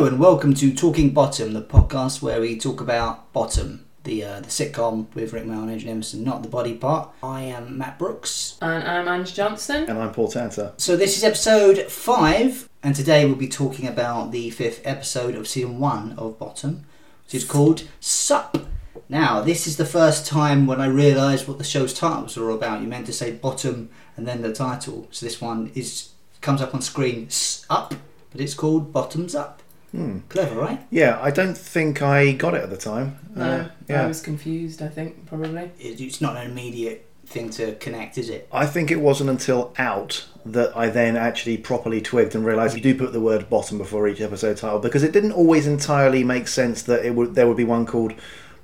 Hello and welcome to Talking Bottom, the podcast where we talk about Bottom, the sitcom with Rick Mayall and Ade Edmondson, not the body part. I am Matt Brooks. And I'm Ange Johnson. And I'm Paul Tanter. So this is episode 5, and today we'll be talking about the 5th episode of season 1 of Bottom, which is called Sup. Now, this is the first time when I realised what the show's titles were all about. You meant to say Bottom and then the title, so this one comes up on screen, Up, but it's called Bottoms Up. Clever, right? Yeah, I don't think I got it at the time. No, I was confused, I think, probably. It's not an immediate thing to connect, is it? I think it wasn't until Out that I then actually properly twigged and realised you do put the word bottom before each episode title, because it didn't always entirely make sense that there would be one called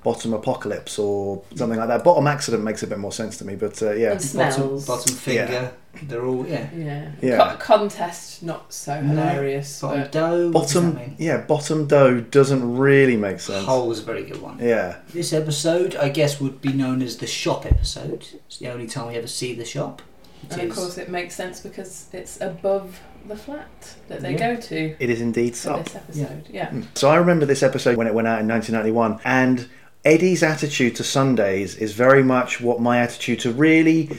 Bottom Apocalypse or something like that. Bottom Accident makes a bit more sense to me, but yeah. And Smells. Bottom Finger. Yeah. They're all, yeah. Contest, not so hilarious. No. Bottom Dough doesn't really make sense. Hole is a very good one. Yeah. This episode, I guess, would be known as the shop episode. It's the only time we ever see the shop. Of course, it makes sense because it's above the flat that they go to. It is indeed Sup. This episode, yeah. So I remember this episode when it went out in 1991, and Eddie's attitude to Sundays is very much what my attitude to really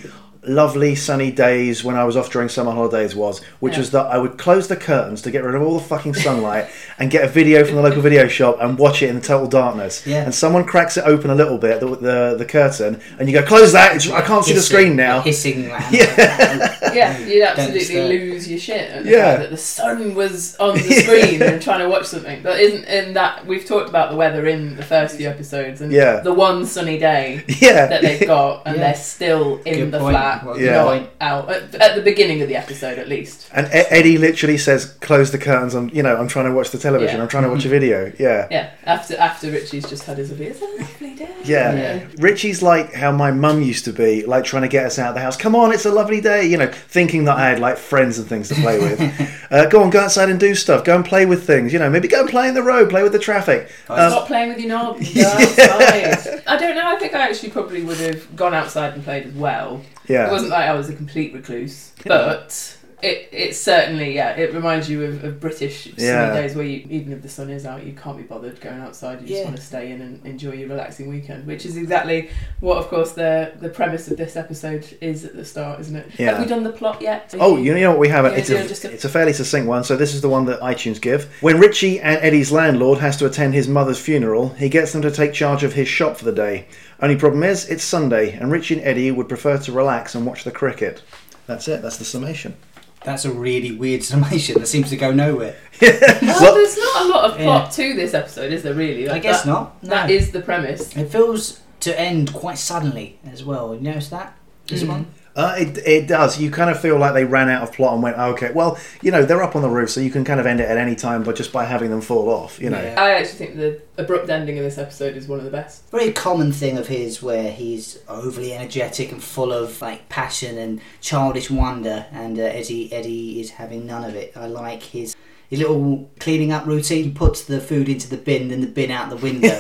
lovely sunny days when I was off during summer holidays was, which was that I would close the curtains to get rid of all the fucking sunlight and get a video from the local video shop and watch it in total darkness. Yeah. And someone cracks it open a little bit, the curtain, and you go, close that, I can't see the screen now. Hissing round. Yeah. Yeah, you'd absolutely lose your shit at the fact that the sun was on the screen and trying to watch something. But we've talked about the weather in the first few episodes and the one sunny day that they've got and they're still in the flat. Going out at the beginning of the episode, at least. And Eddie literally says, "Close the curtains. I'm trying to watch the television. I'm trying to watch a video." Yeah. Yeah. After Richie's just had his beer, it's a lovely day. Yeah. Richie's like how my mum used to be, like trying to get us out of the house. Come on, it's a lovely day. You know, thinking that I had like friends and things to play with. Go outside and do stuff. Go and play with things. You know, maybe go and play in the road, play with the traffic. Stop playing with your knob. Go outside. I don't know. I think I actually probably would have gone outside and played as well. Yeah. It wasn't like I was a complete recluse, but it certainly, it reminds you of British sunny days where you, even if the sun is out, you can't be bothered going outside. You just want to stay in and enjoy your relaxing weekend, which is exactly what, of course, the premise of this episode is at the start, isn't it? Yeah. Have we done the plot yet? You know what we haven't. It's a fairly succinct one, so this is the one that iTunes give. When Richie and Eddie's landlord has to attend his mother's funeral, he gets them to take charge of his shop for the day. Only problem is, it's Sunday, and Richie and Eddie would prefer to relax and watch the cricket. That's it. That's the summation. That's a really weird summation that seems to go nowhere. Well, there's not a lot of plot to this episode, is there, really? Like, I guess not. No. That is the premise. It feels to end quite suddenly as well. You notice that? This one? It does. You kind of feel like they ran out of plot and went, okay, well, you know, they're up on the roof, so you can kind of end it at any time, but just by having them fall off, you know. Yeah. I actually think the abrupt ending of this episode is one of the best. Very common thing of his where he's overly energetic and full of like passion and childish wonder, and Eddie is having none of it. I like his little cleaning up routine. He puts the food into the bin, then the bin out the window.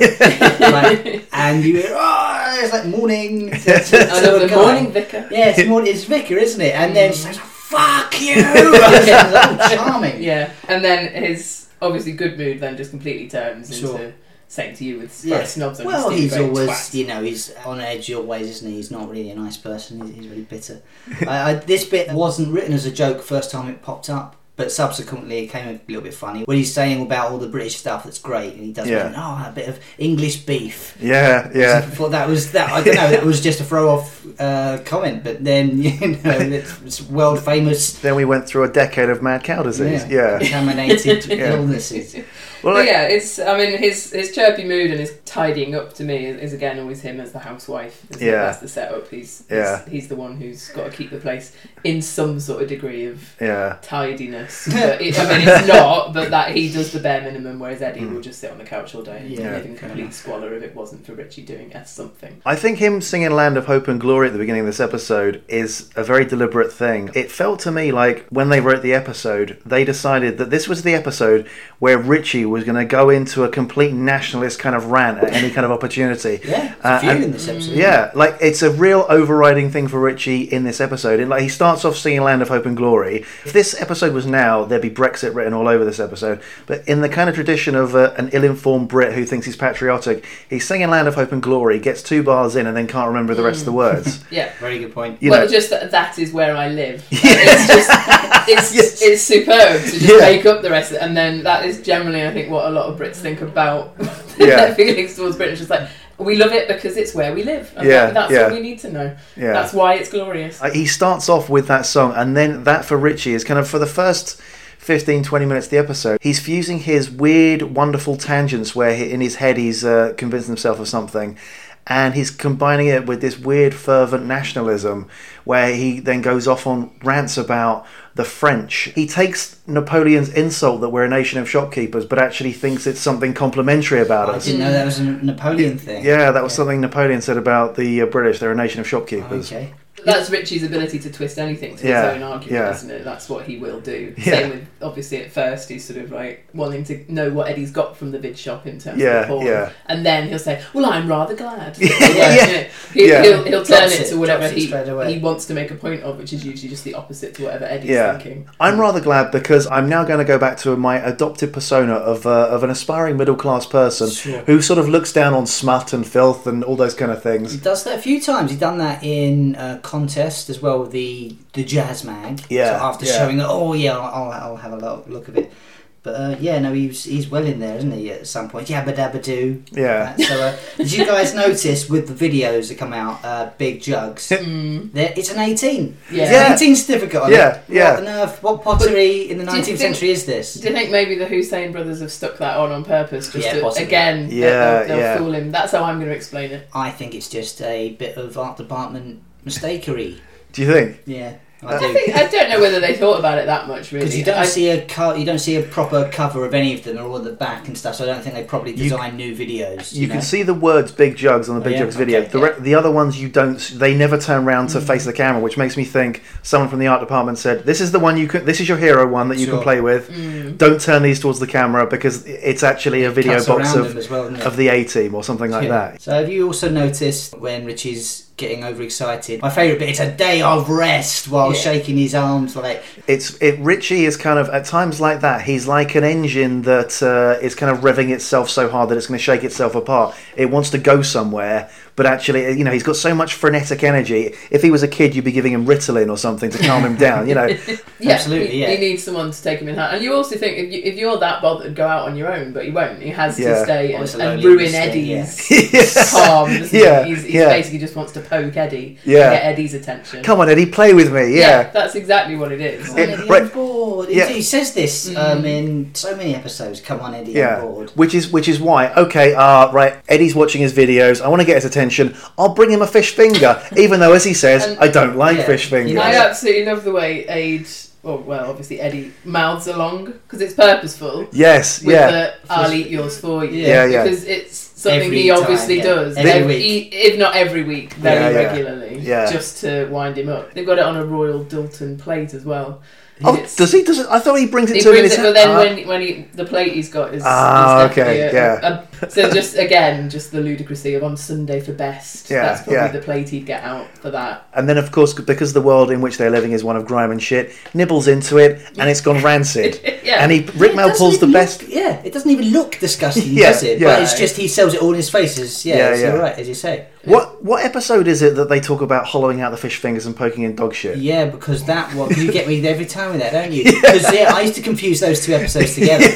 And you hear, it's like morning. I love the morning vicar. Yeah, it's vicar, isn't it? And then she says, fuck you! It's charming. Yeah, and then his obviously good mood then just completely turns into saying to you with snobs. Well, he's always, he's on edge always, isn't he? He's not really a nice person. He's really bitter. This bit wasn't written as a joke first time it popped up. But subsequently, it came a little bit funny when he's saying about all the British stuff that's great, and he does a bit of English beef. Yeah, yeah. So I thought that was that. I don't know. That was just a throw-off comment. But then it's world famous. Then we went through a decade of mad cow disease. Yeah, contaminated illnesses. Well, it's. I mean, his chirpy mood and his tidying up to me is again always him as the housewife. That's the setup. He's the one who's got to keep the place in some sort of degree of tidiness. But it's not. But that he does the bare minimum, whereas Eddie will just sit on the couch all day and live in complete squalor if it wasn't for Richie doing something. I think him singing "Land of Hope and Glory" at the beginning of this episode is a very deliberate thing. It felt to me like when they wrote the episode, they decided that this was the episode where Richie was going to go into a complete nationalist kind of rant at any kind of opportunity. Yeah, in this episode. Yeah, like it's a real overriding thing for Richie in this episode. And like he starts off singing "Land of Hope and Glory." If this episode was now, there'd be Brexit written all over this episode. But in the kind of tradition of an ill-informed Brit who thinks he's patriotic, he's singing Land of Hope and Glory, gets two bars in and then can't remember the rest of the words. Yeah, very good point. You know, just that is where I live. Yeah. It's just, it's superb to just take up the rest of it. And then that is generally, I think, what a lot of Brits think about their feelings towards Britain. It's just like, we love it because it's where we live. And that's what we need to know. Yeah. That's why it's glorious. He starts off with that song, and then that for Richie is kind of, for the first 15, 20 minutes of the episode, he's fusing his weird, wonderful tangents where in his head he's convinced himself of something. And he's combining it with this weird, fervent nationalism where he then goes off on rants about the French. He takes Napoleon's insult that we're a nation of shopkeepers, but actually thinks it's something complimentary about us. I didn't know that was a Napoleon thing. Yeah, that was something Napoleon said about the British. They're a nation of shopkeepers. Oh, okay. That's Richie's ability to twist anything to his own argument, isn't it? That's what he will do. Yeah. Same with, obviously, at first, he's sort of like wanting to know what Eddie's got from the vid shop in terms of the porn. Yeah. And then he'll say, well, I'm rather glad. He'll turn it to whatever he wants to make a point of, which is usually just the opposite to whatever Eddie's thinking. I'm rather glad because I'm now going to go back to my adopted persona of an aspiring middle-class person who sort of looks down on smut and filth and all those kind of things. He does that a few times. He's done that in... contest as well with the jazz mag. Yeah. So after showing, I'll have a look at it. But he's well in there, isn't he? At some point, yabba dabba do. Yeah. So did you guys notice with the videos that come out, Big Jugs? It's an 18. Yeah. 18 certificate on it. Yeah. What on earth? What pottery in the 19th century is this? Do you think maybe the Hussein brothers have stuck that on purpose? Just possibly. Again, they'll fool him. That's how I'm going to explain it. I think it's just a bit of art department mistakery. Do you think? Yeah, I don't know whether they thought about it that much, really. Because you don't see a proper cover of any of them, or the back and stuff. So I don't think they probably design new videos. You can see the words "Big Jugs" on the Big Jugs video. Okay, the other ones you don't. They never turn round to face the camera, which makes me think someone from the art department said, "This is the one you can. This is your hero one that you can play with. Don't turn these towards the camera because it's actually a video box of the A Team or something like that." So have you also noticed when Richie's getting overexcited? My favourite bit is a day of rest while shaking his arms like... Richie is kind of, at times like that, he's like an engine that is kind of revving itself so hard that it's going to shake itself apart. It wants to go somewhere, but actually, you know, he's got so much frenetic energy. If he was a kid, you'd be giving him Ritalin or something to calm him down, you know. Absolutely, He needs someone to take him in hand. And you also think, if you're that bothered, go out on your own, but he won't. He has to stay and ruin Eddie's calm. He basically just wants to poke Eddie and get Eddie's attention. Come on, Eddie, play with me. Yeah, that's exactly what it is. I'm bored. Yeah. He says this in so many episodes. Come on, Eddie, I'm bored. Which is why. Okay, right. Eddie's watching his videos. I want to get his attention. I'll bring him a fish finger, even though, as he says, I don't like fish fingers. I absolutely love the way Ade. Well, obviously Eddie mouths along because it's purposeful. Yes, the "I'll eat yours for you." Yeah. Because it's something he obviously does every week, if not every week, very regularly, just to wind him up. They've got it on a Royal Doulton plate as well. Does he? Does it? I thought he brings it to him. He brings it, but then when the plate he's got is definitely so just the ludicrousy of on Sunday for best. Yeah, that's probably the plate he'd get out for that. And then, of course, because the world in which they're living is one of grime and shit, nibbles into it and it's gone rancid. And Rick Mayall pulls the best. Yeah, it doesn't even look disgusting, does it? Yeah. But it's just he sells it all in his face. All right, as you say. What episode is it that they talk about hollowing out the fish fingers and poking in dog shit? Yeah, because that one, you get me every time with that, don't you? Because I used to confuse those two episodes together.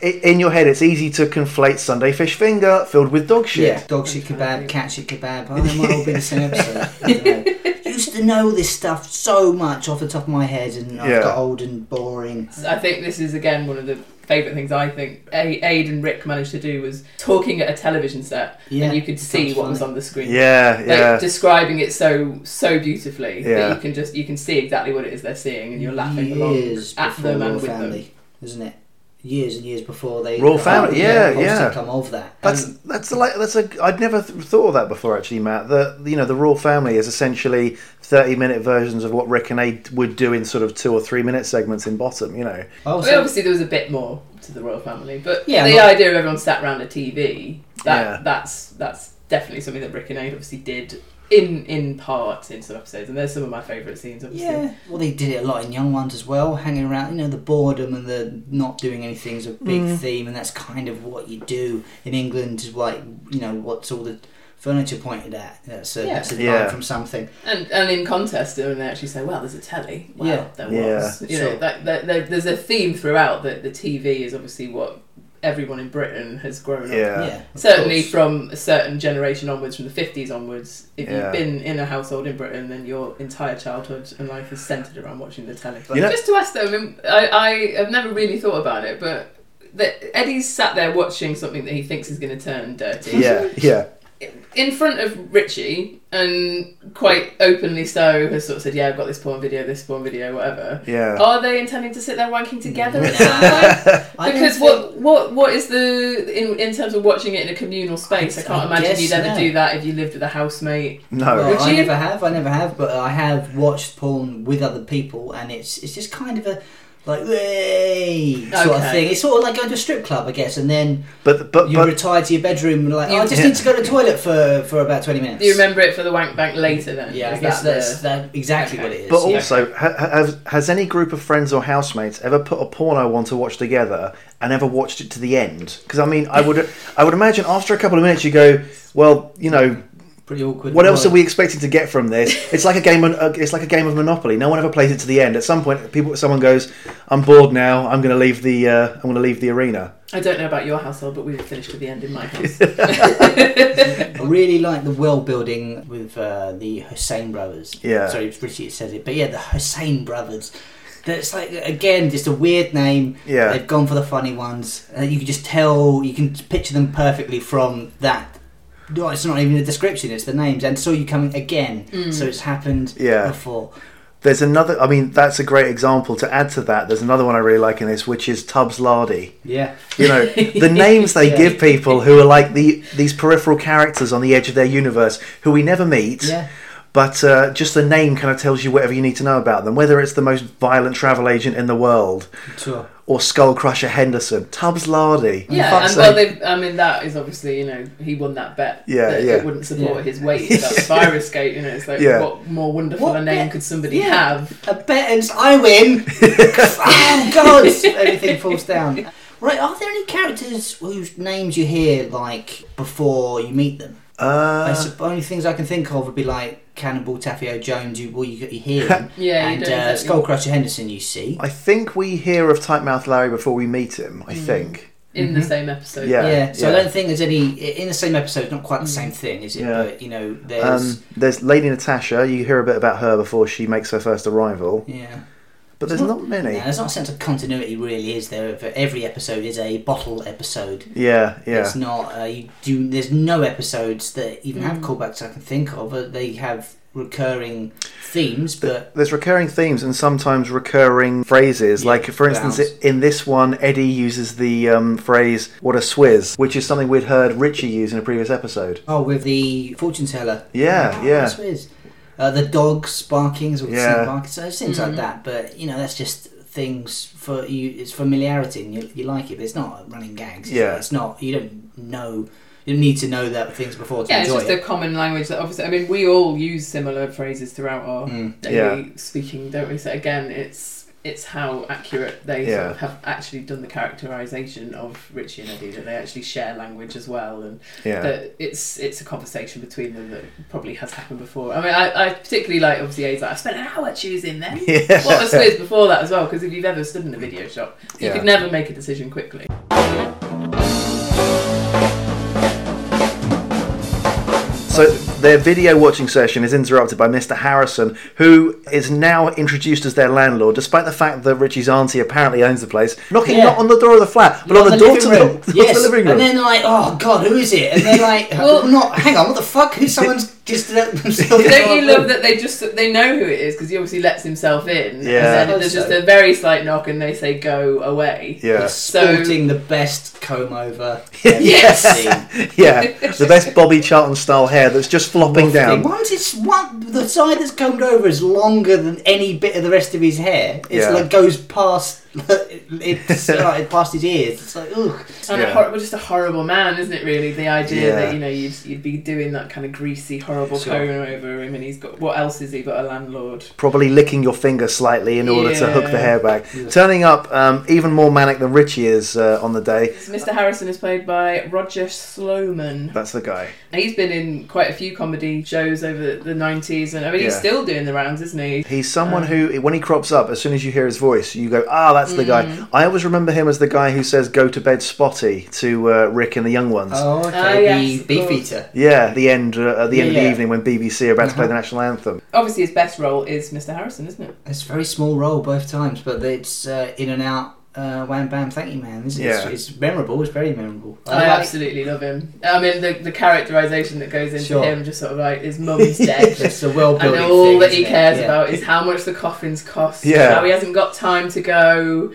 In your head, it's easy to conflate Sunday fish finger filled with dog shit. Yeah, dog shit kebab, cat shit kebab. They might all be the same episode. I don't know. Used to know this stuff so much off the top of my head, and I've got old and boring. I think this is again one of the favourite things I think Ade and Rick managed to do was talking at a television set, and you could see what was on the screen. Yeah, yeah. Like, describing it so beautifully that you can see exactly what it is they're seeing, and you're laughing years along at them and with family, them, isn't it? Years and years before they Royal Family, come over that. I'd never thought of that before, actually, Matt. The Royal Family is essentially 30-minute versions of what Rick and Ade would do in sort of 2 or 3 minute segments in Bottom. You know, obviously there was a bit more to the Royal Family, but idea of everyone sat around a TV that's definitely something that Rick and Ade obviously did in parts in some episodes, and there's some of my favourite scenes, obviously. Yeah, well, they did it a lot in Young Ones as well, hanging around, the boredom and the not doing anything is a big theme, and that's kind of what you do in England, is like, what's all the furniture pointed at, that's a line from something, and in contest when they actually say, well, there's a telly, there was there's a theme throughout that the TV is obviously what everyone in Britain has grown up. Yeah, certainly from a certain generation onwards, from the 50s onwards, if you've been in a household in Britain, then your entire childhood and life is centred around watching the telly. Just to ask though, I have never really thought about it, but Eddie's sat there watching something that he thinks is going to turn dirty in front of Richie, and quite openly so, has sort of said, I've got this porn video, whatever. Yeah. Are they intending to sit there wanking together at some point? Because what is the... In terms of watching it in a communal space, I can't imagine you'd ever do that if you lived with a housemate. No. Well, would you? I never have, but I have watched porn with other people, and it's just kind of a... like, hey, sort of thing. It's sort of like going to a strip club, I guess, and then but you retire to your bedroom and like, I just need to go to the toilet for about 20 minutes. Do you remember it for the wank bank later then? Yeah, I guess that's exactly what it is. But also, has any group of friends or housemates ever put a porno on to watch together and ever watched it to the end? Because, I would imagine after a couple of minutes you go, well, pretty awkward. What else are we expecting to get from this? It's like a game. It's like a game of Monopoly. No one ever plays it to the end. At some point, someone goes, "I'm bored now. I'm going to leave the. I'm going to leave the arena." I don't know about your household, but we were finished with the end in my house. I really like the well building with the Hussein brothers. Yeah, sorry, it's Richie that says it, but the Hussein brothers. It's like, again, just a weird name. Yeah, they've gone for the funny ones. You can just tell. You can picture them perfectly from that. No, it's not even a description, it's the names. And saw you coming again. So it's happened before. There's another, that's a great example. To add to that, there's another one I really like in this, which is Tubbs Lardy. Yeah. The names they give people who are like these peripheral characters on the edge of their universe who we never meet. Yeah. But just the name kind of tells you whatever you need to know about them, whether it's the most violent travel agent in the world, sure, or Skull Crusher Henderson, Tubbs Lardy. Yeah, and that is obviously, he won that bet. Yeah, that it wouldn't support his weight. That fire escape, it's like, what more wonderful a name could somebody have? A bet and I win. Oh, God. Everything falls down. Right, are there any characters whose names you hear, like, before you meet them? The only things I can think of would be like Cannonball Tapio Jones, you hear him, and Skullcrusher Henderson you see. I think we hear of Tightmouth Larry before we meet him, I think. In the same episode. Yeah. So I don't think there's any... In the same episode, not quite the same thing, is it? Yeah. But, there's... there's Lady Natasha, you hear a bit about her before she makes her first arrival. Yeah. But there's not many. No, there's not a sense of continuity, really, is there? Every episode is a bottle episode. Yeah. It's not. There's no episodes that even have callbacks I can think of. They have recurring themes, but there's recurring themes and sometimes recurring phrases. Like, for instance, in this one, Eddie uses the phrase "what a swizz," which is something we'd heard Richie use in a previous episode. Oh, with the fortune teller. Yeah. What a swizz. The dogs barking, so things like that. But that's just things for you. It's familiarity, and you like it. But it's not running gags. Yeah, it's not. You don't know. You need to know that things before to enjoy it. Yeah, it's just a common language that obviously... we all use similar phrases throughout our daily speaking, don't we? So again, it's how accurate they sort of have actually done the characterisation of Richie and Eddie, that they actually share language as well, and that it's a conversation between them that probably has happened before. I particularly like, obviously, Ade's like, I spent an hour choosing them. Yeah. What was quiz before that as well, because if you've ever stood in a video shop, you could never make a decision quickly. So their video watching session is interrupted by Mr. Harrison, who is now introduced as their landlord, despite the fact that Richie's auntie apparently owns the place, knocking not on the door of the flat, but on the door to the living room. And then like, oh God, who is it? And they're like, hang on, what the fuck? Who's someone's just let themselves in? Don't you love that they know who it is, because he obviously lets himself in, and then there's just a very slight knock and they say, go away. Yeah. Sporting the best comb over. Yes. The best Bobby Charlton style hair that's just flopping down. The side that's combed over is longer than any bit of the rest of his hair. It's like goes past it started past his ears. It's like, ugh. And just a horrible man, isn't it, really? The idea that, you know, you'd be doing that kind of greasy, horrible comb over him, and he's got, what else is he but a landlord? Probably licking your finger slightly in order to hook the hair back. Yeah. Turning up, even more manic than Richie is on the day. So Mr. Harrison is played by Roger Sloman. That's the guy. And he's been in quite a few comedy shows over the 90s, and I mean, he's still doing the rounds, isn't he? He's someone who, when he crops up, as soon as you hear his voice, you go, ah, that's the guy. I always remember him as the guy who says "Go to bed, Spotty" to Rick and the Young Ones. Oh, okay. The beef eater. Yeah, the end at the end of the evening when BBC are about to play the national anthem. Obviously, his best role is Mr. Harrison, isn't it? It's a very small role both times, but it's in and out. Wham Bam Thank You Man, isn't it? Yeah. It's memorable, it's very memorable. I absolutely love him. I mean, the characterisation that goes into him, just sort of like, his mum's dead. It's a well-built thing. And all that he cares about is how much the coffins cost, how he hasn't got time to go.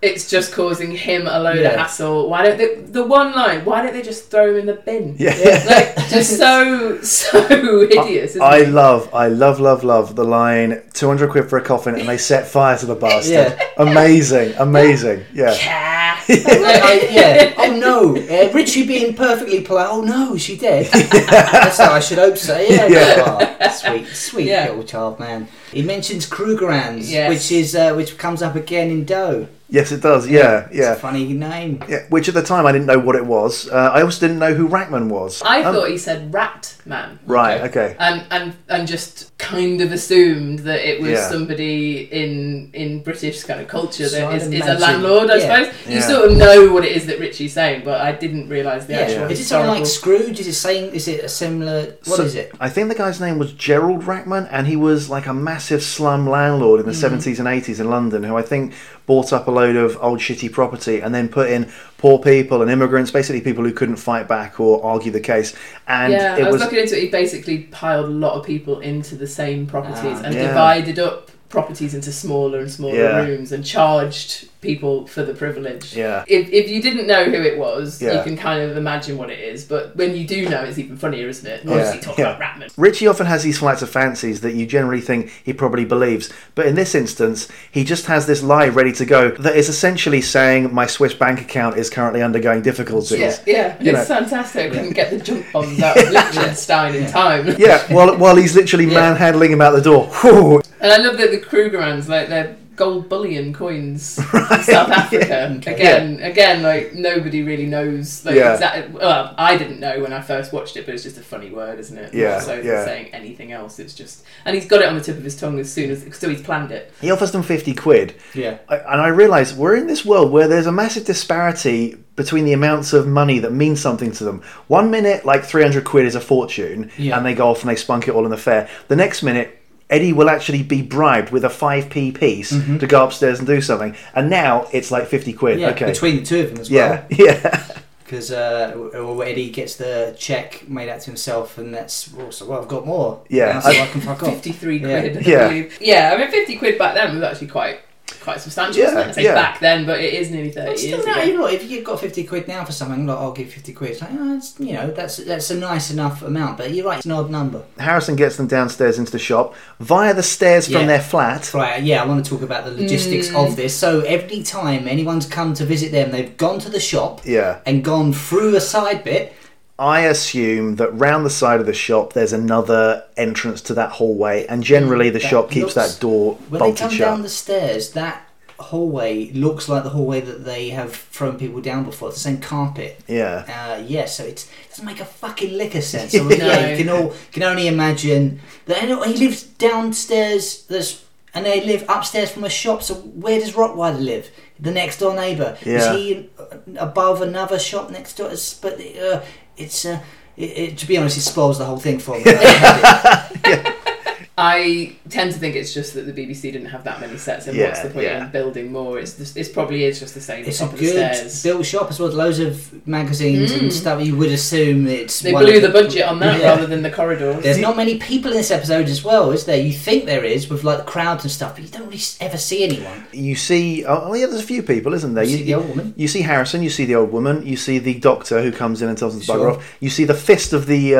It's just causing him a load of hassle. Why don't they, the one line, why don't they just throw him in the bin? Yeah. Like, just so hideous, isn't it? I love the line, 200 quid for a coffin and they set fire to the bastard. Yeah. Amazing. Yeah. Oh no, Richie being perfectly polite, oh no, is she dead? That's how I should hope so. Oh, sweet little child man. He mentions Krugerrands, which comes up again in Doe. Yes, it does, yeah. It's a funny name. Yeah, which at the time I didn't know what it was. I also didn't know who Rachman was. I thought he said Rat Man. Right, okay. And just kind of assumed that it was somebody in British kind of culture that is a landlord, I suppose. Yeah. You sort of know what it is that Richie's saying, but I didn't realise the actual... Yeah. Is it something like Scrooge? Is it a similar... is it? I think the guy's name was Gerald Rachman, and he was like a massive slum landlord in the 70s and 80s in London, who I think bought up a load of old shitty property and then put in poor people and immigrants, basically people who couldn't fight back or argue the case. And it I was looking into it, he basically piled a lot of people into the same properties and divided up properties into smaller and smaller rooms and charged people for the privilege. Yeah. If you didn't know who it was, you can kind of imagine what it is, but when you do know, it's even funnier, isn't it? Obviously talking about Ratman. Richie often has these flights of fancies that you generally think he probably believes, but in this instance, he just has this lie ready to go that is essentially saying, my Swiss bank account is currently undergoing difficulties. It's fantastic. Couldn't get the jump bombs out of Liechtenstein in time. while he's literally manhandling him out the door. Whew. And I love that the Krugerrands, like, they're gold bullion coins in South Africa. Yeah. Again, like, nobody really knows. Like, exactly, well, I didn't know when I first watched it, but it's just a funny word, isn't it? Yeah. So saying anything else, it's just... And he's got it on the tip of his tongue as soon as... So he's planned it. He offers them 50 quid. Yeah. And I realise we're in this world where there's a massive disparity between the amounts of money that mean something to them. 1 minute, like, 300 quid is a fortune, and they go off and they spunk it all in the fair. The next minute... Eddie will actually be bribed with a 5p piece to go upstairs and do something. And now it's like 50 quid. Yeah, okay. Between the two of them as well. Yeah. Because Eddie gets the cheque made out to himself, and that's also, well, I've got more. Yeah. So I can fuck off. 53 quid. Yeah, I mean, 50 quid back then was actually quite substantial, isn't it? I say back then, but it is nearly 30 years ago. You know, if you've got 50 quid now for something, like, I'll give 50 quid. It's like, you know, that's a nice enough amount, but you're right, it's an odd number. Harrison gets them downstairs into the shop via the stairs from their flat. Right, I want to talk about the logistics of this. So every time anyone's come to visit them, they've gone to the shop and gone through a side bit. I assume that round the side of the shop there's another entrance to that hallway, and generally the shop keeps that door bolted shut. When they come down the stairs, that hallway looks like the hallway that they have thrown people down before. It's the same carpet. Yeah. So it doesn't make a fucking lick of sense. I mean, you can only imagine that. He lives downstairs, and they live upstairs from a shop, so where does Rottweiler live? The next door neighbour. Yeah. Is he above another shop next door? But... to be honest, it spoils the whole thing for me. I tend to think it's just that the BBC didn't have that many sets, and what's the point in building more? It probably is just the same. It's top a good built shop as well. Loads of magazines and stuff. You would assume they blew the budget on that rather than the corridors. There's not many people in this episode as well, is there? You think there is with like the crowds and stuff, but you don't really ever see anyone. You see, there's a few people, isn't there? You see the old woman. You see Harrison. You see the old woman. You see the doctor who comes in and tells him to bugger off. You see the fist of the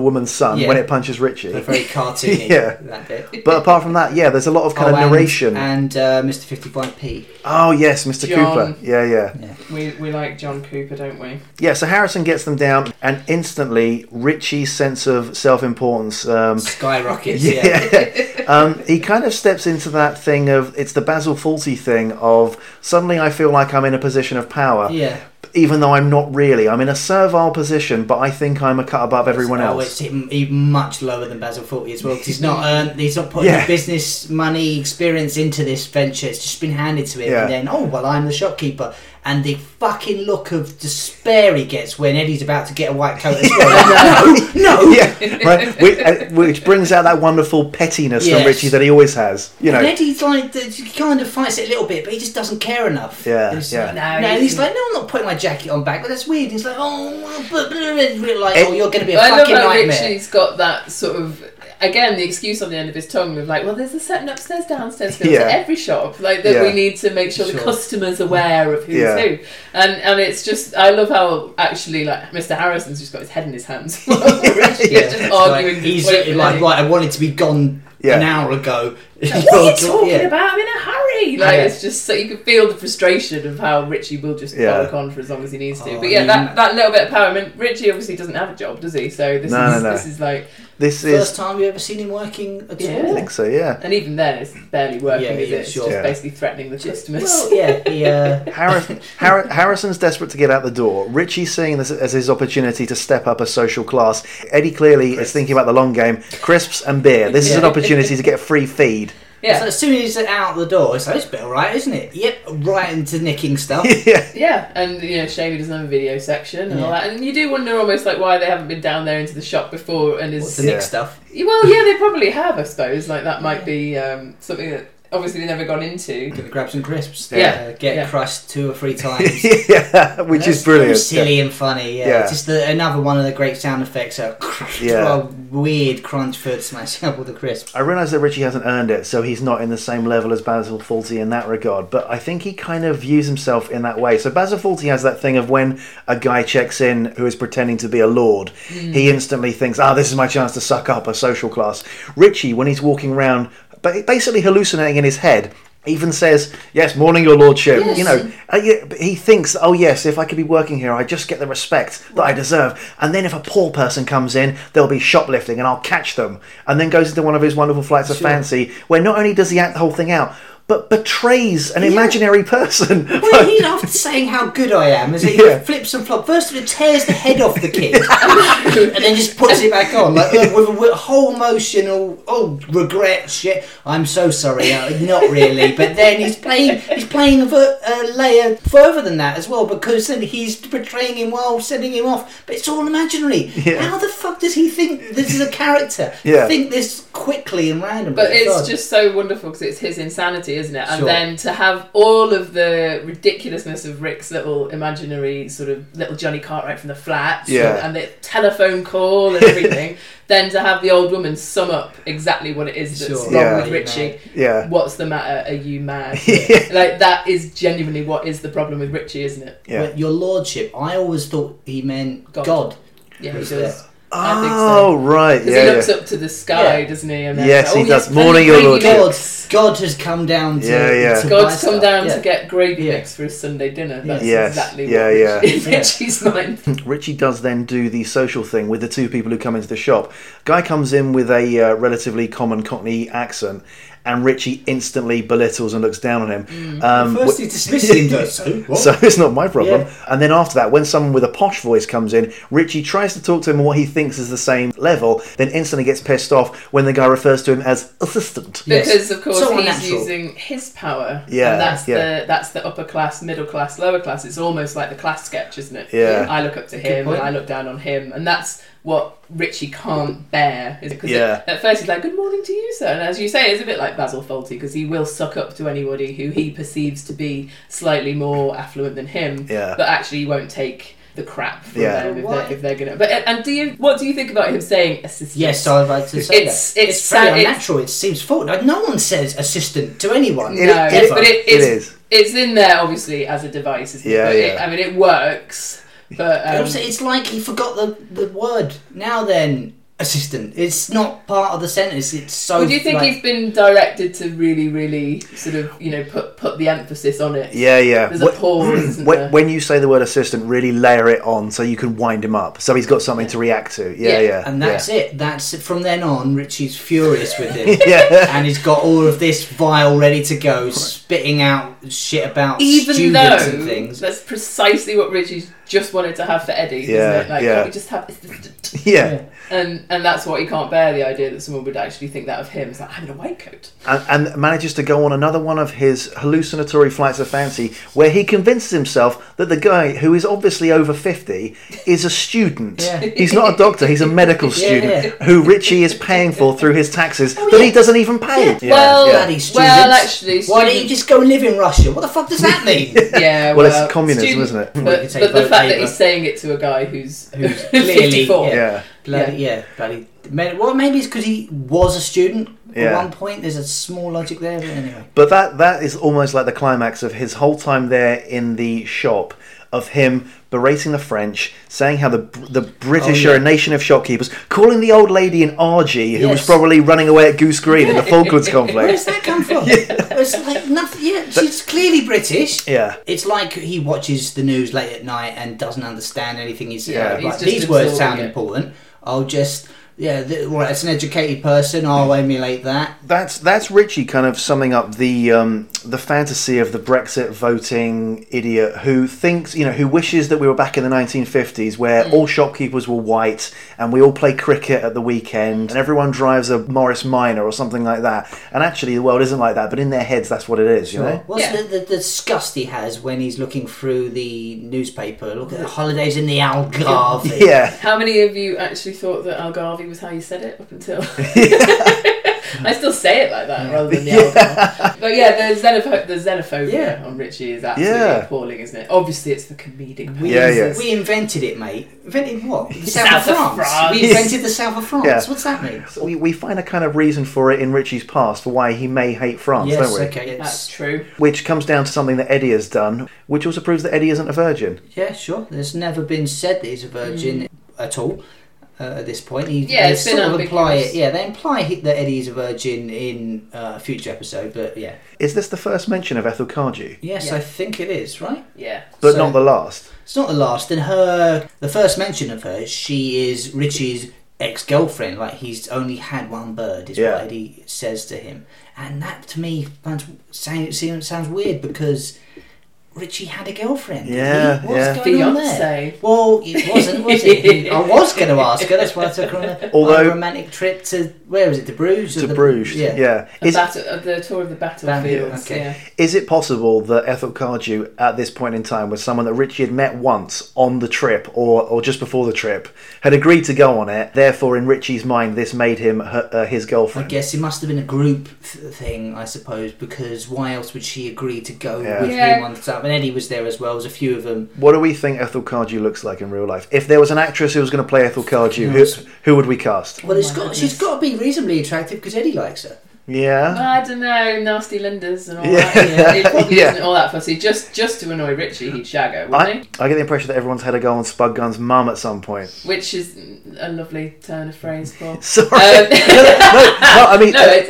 woman's son when it punches Richie. They're very cartoony. that bit. But apart from that, yeah, there's a lot of kind of narration. And Mr. 55p. Oh, yes, Mr. John Cooper. Yeah. We like John Cooper, don't we? Yeah, so Harrison gets them down, and instantly Richie's sense of self-importance... skyrockets, yeah. He kind of steps into that thing of... It's the Basil Fawlty thing of suddenly I feel like I'm in a position of power. Yeah. Even though I'm not really. I'm in a servile position, but I think I'm a cut above everyone else. It's even much lower than Basil Fawlty as well, because he's not putting his business, money, experience into this venture. It's just been handed to him, and then, I'm the shopkeeper. And the fucking look of despair he gets when Eddie's about to get a white coat as well. No! Yeah, right. Which brings out that wonderful pettiness from Richie that he always has. You know. Eddie's like, he kind of fights it a little bit, but he just doesn't care enough. He's like, no, I'm not putting my jacket on back, but that's weird. He's like, you're going to be a fucking nightmare. Richie's got that sort of... Again, the excuse on the end of his tongue of like, well, there's a setting upstairs, downstairs film at every shop. Like that, we need to make sure the customer's aware of who's who. And it's just, I love how actually like Mr. Harrison's just got his head in his hands. Just arguing. Like, he's like, right, I wanted to be gone an hour ago. What are you talking about? I'm in a hurry. It's just so you can feel the frustration of how Richie will just work on for as long as he needs to. That little bit of power. I mean, Richie obviously doesn't have a job, does he? So this is like this first time you've ever seen him working at all. I think so. Yeah. And even then, it's barely working. It's just basically threatening the customers. Well, Harrison's desperate to get out the door. Richie's seeing this as his opportunity to step up a social class. Eddie clearly is thinking about the long game. Crisps and beer. This is an opportunity to get a free feed. Yeah. So as soon as it's out the door, it's like, it's a bit alright, isn't it? Yep, right into nicking stuff. And you know, shame he doesn't have a video section and all that. And you do wonder almost like why they haven't been down there into the shop before and is the nick stuff. Well, yeah, they probably have, I suppose. Like that might be something that obviously they've never gone into. Gonna grab some crisps. Get crushed 2 or 3 times. Which is brilliant. Silly and funny. Yeah, it's just another one of the great sound effects. Weird crunch for smashing up all the crisps. I realise that Richie hasn't earned it, so he's not in the same level as Basil Fawlty in that regard, but I think he kind of views himself in that way. So Basil Fawlty has that thing of when a guy checks in who is pretending to be a lord, he instantly thinks, this is my chance to suck up a social class. Richie, when he's walking around, but basically hallucinating in his head, even says, yes, morning, your lordship. Yes. You know, he thinks, if I could be working here, I just get the respect that I deserve. And then if a poor person comes in, they'll be shoplifting and I'll catch them. And then goes into one of his wonderful flights of fancy, where not only does he act the whole thing out, but betrays an imaginary person. Well, after saying how good I am, as it flips and flops. First of all, it tears the head off the kid and then just puts it back on. Like, with a whole emotional, regret, shit, I'm so sorry, not really. But then he's playing a layer further than that as well, because then he's betraying him while sending him off. But it's all imaginary. Yeah. How the fuck does he think this is a character? Yeah. Think this quickly and randomly. But it's just so wonderful because it's his insanity, isn't it? And then to have all of the ridiculousness of Rick's little imaginary sort of little Johnny Cartwright from the flats and the telephone call and everything, then to have the old woman sum up exactly what it is that's wrong with Richie. Yeah. What's the matter? Are you mad? Like, that is genuinely what is the problem with Richie, isn't it? Yeah. Well, your lordship, I always thought he meant God. Yeah, he does. I think so. Right, because he looks up to the sky, doesn't he? And yes, he does. Morning, your lordship. God has come down to... to God's come down to get gravy mix for his Sunday dinner. That's exactly what Richie's mind. Richie does then do the social thing with the two people who come into the shop. Guy comes in with a relatively common Cockney accent, and Richie instantly belittles and looks down on him. First he dismisses him, so it's not my problem. Yeah. And then after that, when someone with a posh voice comes in, Richie tries to talk to him on what he thinks is the same level, then instantly gets pissed off when the guy refers to him as assistant. Because, of course, he's using his power. Yeah. And that's the upper class, middle class, lower class. It's almost like the class sketch, isn't it? Yeah. I look up to him and I look down on him. And that's what Richie can't bear. At first he's like, good morning to you, sir. And as you say, it's a bit like Basil Fawlty, because he will suck up to anybody who he perceives to be slightly more affluent than him, but actually he won't take the crap from them if they're going to... But, and what do you think about him saying assistant? Yes, I would like to say that. It's pretty unnatural. It seems forward. Like, no one says assistant to anyone. It is. It's in there, obviously, as a device, isn't it? It works. But also, it's like he forgot the word. Now then, assistant. It's not part of the sentence. It's so... Well, do you think he's been directed to really, really sort of, you know, put the emphasis on it? Yeah, yeah. There's a pause, isn't there? When you say the word assistant, really layer it on so you can wind him up. So he's got something to react to. Yeah, yeah. And that's it. That's it. From then on, Richie's furious with him. And he's got all of this vial ready to go, spitting out shit about students and things. That's precisely what Richie's just wanted to have for Eddie, isn't it? Like, can't we just have... And that's what he can't bear, the idea that someone would actually think that of him. It's like, I'm in a white coat. And manages to go on another one of his hallucinatory flights of fancy where he convinces himself that the guy, who is obviously over 50, is a student. He's not a doctor, he's a medical student who Richie is paying for through his taxes that he doesn't even pay. Well, actually... Why don't you just go live in Russia? What the fuck does that mean? Well, it's communism, isn't it? But the fact that he's saying it to a guy who's clearly... 54. Well, maybe it's because he was a student at one point. There's a small logic there, but anyway. But that is almost like the climax of his whole time there in the shop, of him berating the French, saying how the British are a nation of shopkeepers, calling the old lady an RG who was probably running away at Goose Green in the Falklands conflict. Where does that come from? It's like nothing. She's clearly British. It's like he watches the news late at night and doesn't understand anything he's saying. Like, these words sound important. I'll just... it's an educated person. I'll emulate that. That's Richie kind of summing up the fantasy of the Brexit voting idiot who thinks, who wishes that we were back in the 1950s where all shopkeepers were white and we all play cricket at the weekend and everyone drives a Morris Minor or something like that. And actually, the world isn't like that, but in their heads, that's what it is, you know? What's the disgust he has when he's looking through the newspaper? Look at the holidays in the Algarve. How many of you actually thought that Algarve was how you said it up until I still say it like that rather than the alcohol. But the xenophobia on Richie is absolutely appalling, isn't it? Obviously it's for comedic purposes. We invented it, mate. Invented what? The South of France. We invented the South of France. What's that mean? So we find a kind of reason for it in Richie's past for why he may hate France, don't we? That's true. Which comes down to something that Eddie has done, which also proves that Eddie isn't a virgin. Yeah, sure. There's never been said that he's a virgin at all. At this point, they sort of imply it. Yeah, they imply that Eddie is a virgin in a future episode, but is this the first mention of Ethel Cardew? Yes, I think it is, right? Yeah, but not the last. It's not the last. And the first mention of her, she is Richie's ex-girlfriend. Like, he's only had one bird, is what Eddie says to him, and that to me sounds weird because Richie had a girlfriend. What's going on there? Well, it wasn't, was it? I was going to ask her. That's why I took her on a romantic trip to, where was it? To Bruges? To Bruges. The tour of the battlefields. Okay. Yeah. Is it possible that Ethel Cardew at this point in time was someone that Richie had met once on the trip or just before the trip, had agreed to go on it? Therefore, in Richie's mind, this made him his girlfriend. I guess it must have been a group thing, I suppose, because why else would she agree to go with him on the time? And Eddie was there as well. There's a few of them. What do we think Ethel Cardew looks like in real life? If there was an actress who was going to play Ethel Cardew, who would we cast? Well, she's got to be reasonably attractive because Eddie likes her. Yeah. Well, I don't know, nasty Linders and all that. It probably isn't all that fussy. Just to annoy Richie, he'd shag her, wouldn't he? I get the impression that everyone's had a go on Spud Gun's mum at some point. Which is a lovely turn of phrase for... Sorry.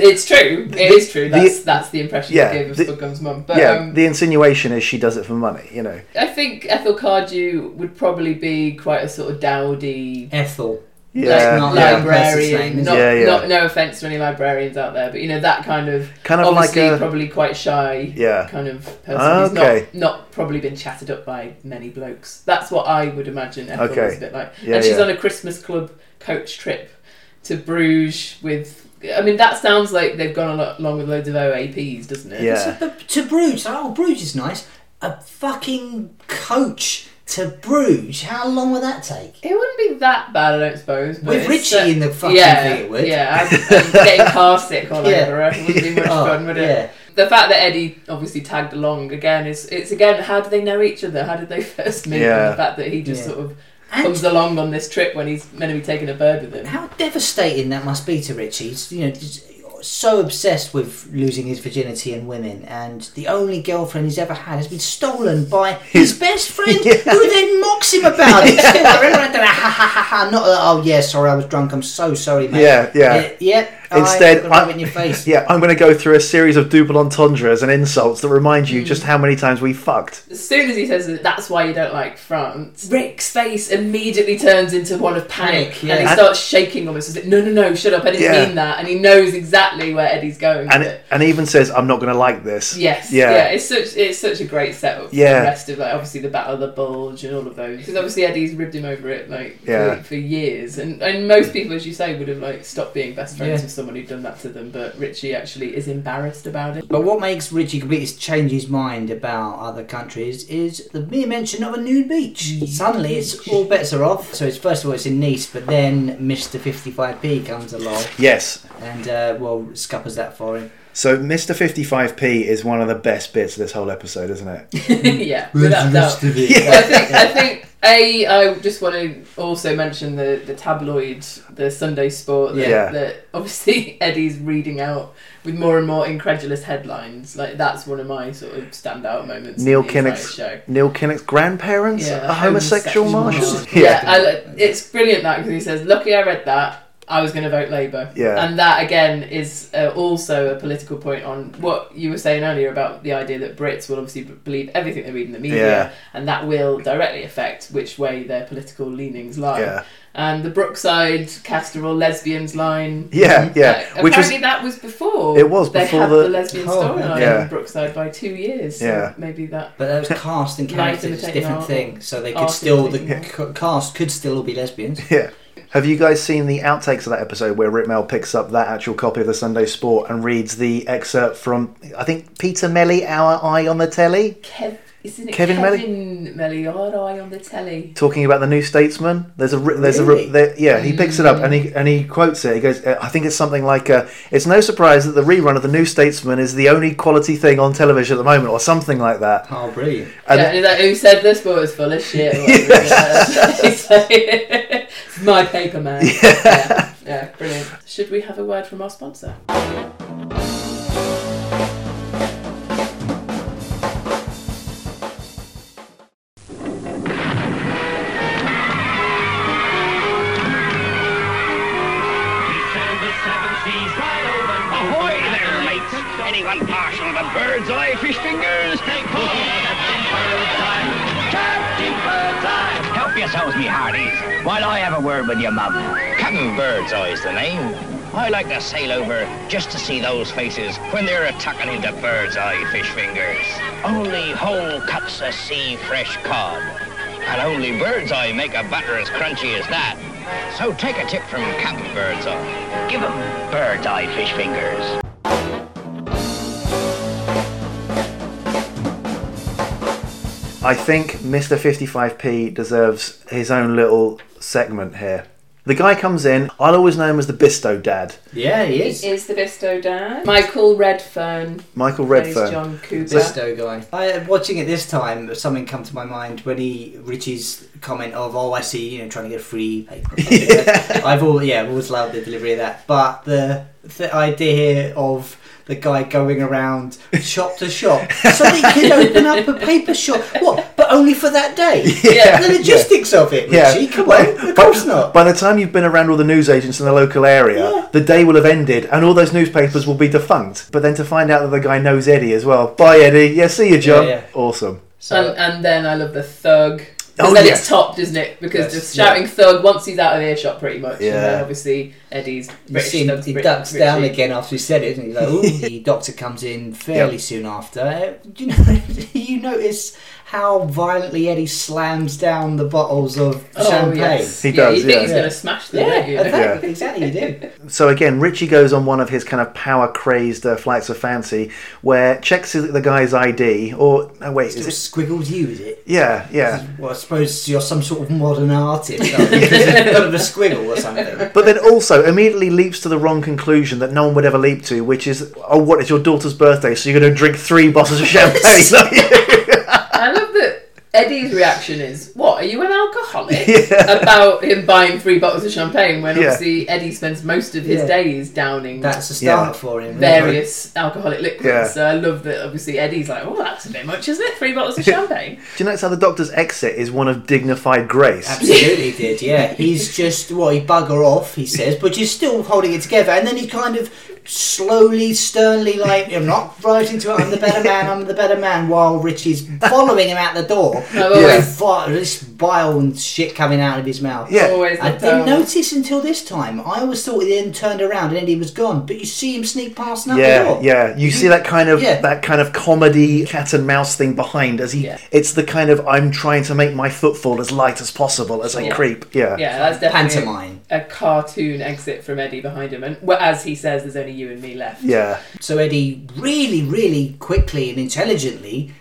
It's true. It's true. That's the impression you gave of Spud Gun's mum. But, the insinuation is she does it for money, you know. I think Ethel Cardew would probably be quite a sort of dowdy... Ethel. Yeah, not librarian. No offence to any librarians out there, but that kind of obviously like probably quite shy kind of person. Who's not probably been chatted up by many blokes. That's what I would imagine Ethel was a bit like. And she's on a Christmas club coach trip to Bruges with... that sounds like they've gone along with loads of OAPs, doesn't it? Yeah. But to Bruges. Oh, Bruges is nice. A fucking coach... To Bruges, how long would that take? It wouldn't be that bad, I don't suppose. With Richie in the fucking thing, it would. Yeah, I'm getting car sick all over. It wouldn't be much fun, would it? The fact that Eddie obviously tagged along again is how do they know each other? How did they first meet? And the fact that he just sort of comes along on this trip when he's meant to be taking a bird with him. How devastating that must be to Richie. so obsessed with losing his virginity and women, and the only girlfriend he's ever had has been stolen by his best friend, who then mocks him about it. Everyone done a ha ha ha ha, not a, oh yeah, sorry, I was drunk, I'm so sorry, mate. Yeah. Instead, I'm in your face. Yeah, I'm going to go through a series of double entendres and insults that remind you just how many times we fucked. As soon as he says that, that's why you don't like France, Rick's face immediately turns into one of panic, and he starts shaking almost as if, no, shut up, I didn't mean that. And he knows exactly where Eddie's going with it. And even says, I'm not going to like this. Yes. Yeah. It's such a great setup for the rest of, like, obviously the Battle of the Bulge and all of those. Because obviously Eddie's ribbed him over it, like, for years. And most people, as you say, would have, like, stopped being best friends with someone who'd done that to them, but Richie actually is embarrassed about it. But what makes Richie completely change his mind about other countries is the mere mention of a nude beach. Suddenly it's all bets are off. So it's first of all it's in Nice, but then Mr. 55p comes along. Yes. And scuppers that for him. So Mr. 55p is one of the best bits of this whole episode, isn't it? Yeah. Without doubt. I think I just want to also mention the tabloid, the Sunday Sport, that obviously Eddie's reading out with more and more incredulous headlines. Like, that's one of my sort of standout moments. Neil Kinnock's grandparents are homosexual marshals. It's brilliant that, because he says, lucky I read that, I was going to vote Labour. Yeah. And that, again, is also a political point on what you were saying earlier about the idea that Brits will obviously believe everything they read in the media, and that will directly affect which way their political leanings lie. Yeah. And the Brookside Casterel lesbians line. Apparently that was before the lesbian storyline in Brookside by 2 years. So maybe that. But that was cast and characters, it's a different thing. So they could still, cast could still all be lesbians. Yeah. Have you guys seen the outtakes of that episode where Rick Mayall picks up that actual copy of the Sunday Sport and reads the excerpt from, I think, Peter Melly, Our Eye on the Telly? Kevin Melly, Our Eye on the Telly. Talking about the New Statesman. He picks it up and he quotes it. He goes, I think it's something like, it's no surprise that the rerun of the New Statesman is the only quality thing on television at the moment, or something like that. Oh, brilliant. Who said this boy was full of shit? My paper man. Yeah, brilliant. Should we have a word from our sponsor? Ahoy there, mates! Anyone partial to bird's eye fish fingers? Take hold of Captain Birdseye! Help yourselves, me hearties, while I have a word with your mum. Captain Birdseye's the name. I like to sail over just to see those faces when they're a-tucking into bird's eye fish fingers. Only whole cuts of sea fresh cod. And only bird's eye make a butter as crunchy as that. So take a tip from Captain Birdseye. Give 'em bird's eye fish fingers. I think Mr. 55p deserves his own little segment here. The guy comes in, I'll always know him as the Bisto Dad. Yeah, he is. He is the Bisto Dad. Michael Redfern. Plays John Cooper. Bisto guy. Watching it this time, something come to my mind when Richie's comment of, oh, I see, trying to get a free paper. I've always loved the delivery of that. But the idea here of the guy going around shop to shop so he could open up a paper shop. What? But only for that day? Yeah. The logistics of it, Richie. Yeah. Come on. Of course not. By the time you've been around all the newsagents in the local area, the day will have ended and all those newspapers will be defunct. But then to find out that the guy knows Eddie as well. Bye, Eddie. Yeah, see you, John. Yeah. Awesome. So, and then I love the thug. And then it's topped, isn't it? Because just shouting thug once he's out of earshot, pretty much. Yeah. And then obviously Eddie's British. He ducks down again after he said it, isn't he? Like, the doctor comes in fairly soon after. You notice how violently Eddie slams down the bottles of champagne. Yes. He does. You think he's going to smash them. Yeah, exactly. You do. So again, Richie goes on one of his kind of power-crazed flights of fancy, where checks the guy's ID, or squiggled you? Is it? Yeah. Well, I suppose you're some sort of modern artist. Kind of a squiggle or something. But then also immediately leaps to the wrong conclusion that no one would ever leap to, which is, oh, what, it's your daughter's birthday, so you're going to drink 3 bottles of champagne. I love that Eddie's reaction is, what, are you an alcoholic? Yeah. About him buying 3 bottles of champagne when obviously Eddie spends most of his days downing for him, various alcoholic liquids. Yeah. So I love that obviously Eddie's like, oh, that's a bit much, isn't it? 3 bottles of champagne. Do you notice how the Doctor's exit is one of dignified grace? Absolutely did, yeah. He's just, he bugger off, he says, but he's still holding it together. And then he kind of slowly, sternly, like, I'm not right into it, I'm the better man, I'm the better man, while Richie's following him out the door. This bile and shit coming out of his mouth. Yeah. I didn't notice until this time. I always thought he then turned around and he was gone, but you see him sneak past and out the door. Yeah, you see that kind of comedy cat and mouse thing behind as he. Yeah. It's the kind of I'm trying to make my footfall as light as possible as I creep. Yeah, yeah, that's definitely pantomime. A cartoon exit from Eddie behind him, and as he says, "There's only you and me left." Yeah. So Eddie really, really quickly and intelligently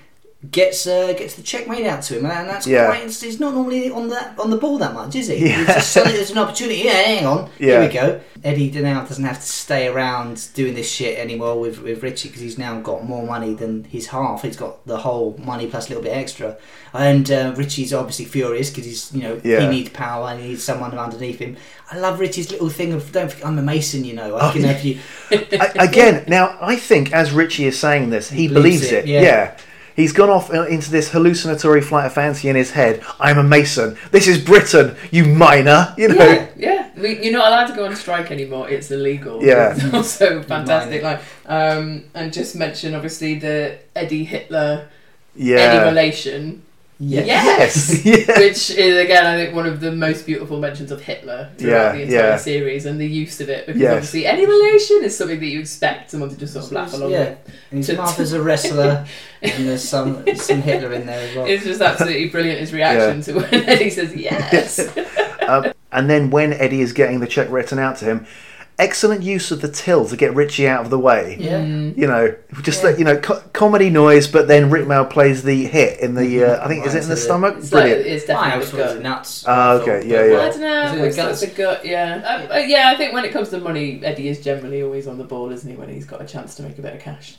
gets the checkmate out to him, and that's quite. He's not normally on the ball that much, is he? Yeah. It's just suddenly there's an opportunity. Yeah, hang on. Yeah. Here we go. Eddie now doesn't have to stay around doing this shit anymore with Richie, because he's now got more money than his half. He's got the whole money plus a little bit extra, and Richie's obviously furious because he's he needs power and he needs someone underneath him. I love Richie's little thing of don't forget, I'm a Mason, I can have you. Again, now I think as Richie is saying this, he believes it. Yeah. He's gone off into this hallucinatory flight of fancy in his head. I'm a Mason. This is Britain, you minor. You're not allowed to go on strike anymore. It's illegal. Yeah. It's also fantastic. Like, and just mention, obviously, the Eddie-Hitler-Eddie relation. Yes. Which is, again, I think one of the most beautiful mentions of Hitler throughout the entire series, and the use of it, because obviously any relation is something that you expect someone to just sort of laugh along with. And his mother's a wrestler, and there's some Hitler in there as well. It's just absolutely brilliant, his reaction to when Eddie says yes. And then when Eddie is getting the check written out to him, excellent use of the till to get Richie out of the way. Yeah. Comedy noise, but then Rick Mayall plays the hit in the, I think, is it in the stomach? It's brilliant. It's definitely the gut. Nuts. Oh, okay, yeah. I don't know. It's the gut, I think when it comes to money, Eddie is generally always on the ball, isn't he, when he's got a chance to make a bit of cash.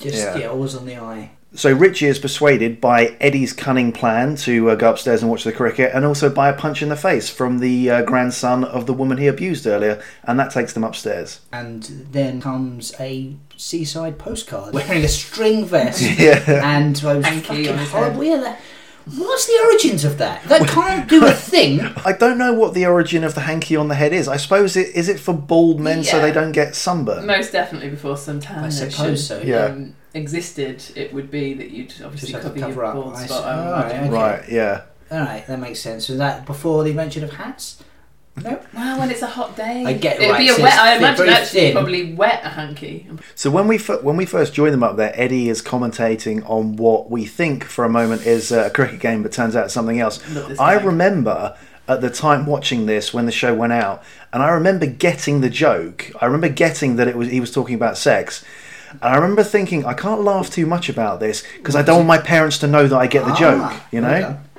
Always on the eye. So Richie is persuaded by Eddie's cunning plan to go upstairs and watch the cricket, and also by a punch in the face from the grandson of the woman he abused earlier, and that takes them upstairs. And then comes a seaside postcard wearing a string vest and those fucking horrible... What's the origins of that? That can't do a thing. I don't know what the origin of the hanky on the head is. I suppose is it for bald men so they don't get sunburned? Most definitely before some tan. I suppose so, existed, it would be that you'd obviously cover your bald spot. Alright, that makes sense. Was that before the invention of hats? No. Well, when it's a hot day, I get it. Right. Be a wet. I imagine actually thin. Probably wet a hanky. So when we first join them up there, Eddie is commentating on what we think for a moment is a cricket game, but turns out something else. I remember at the time watching this when the show went out, and I remember getting the joke. I remember getting that he was talking about sex. And I remember thinking, I can't laugh too much about this because I don't want my parents to know that I get the joke.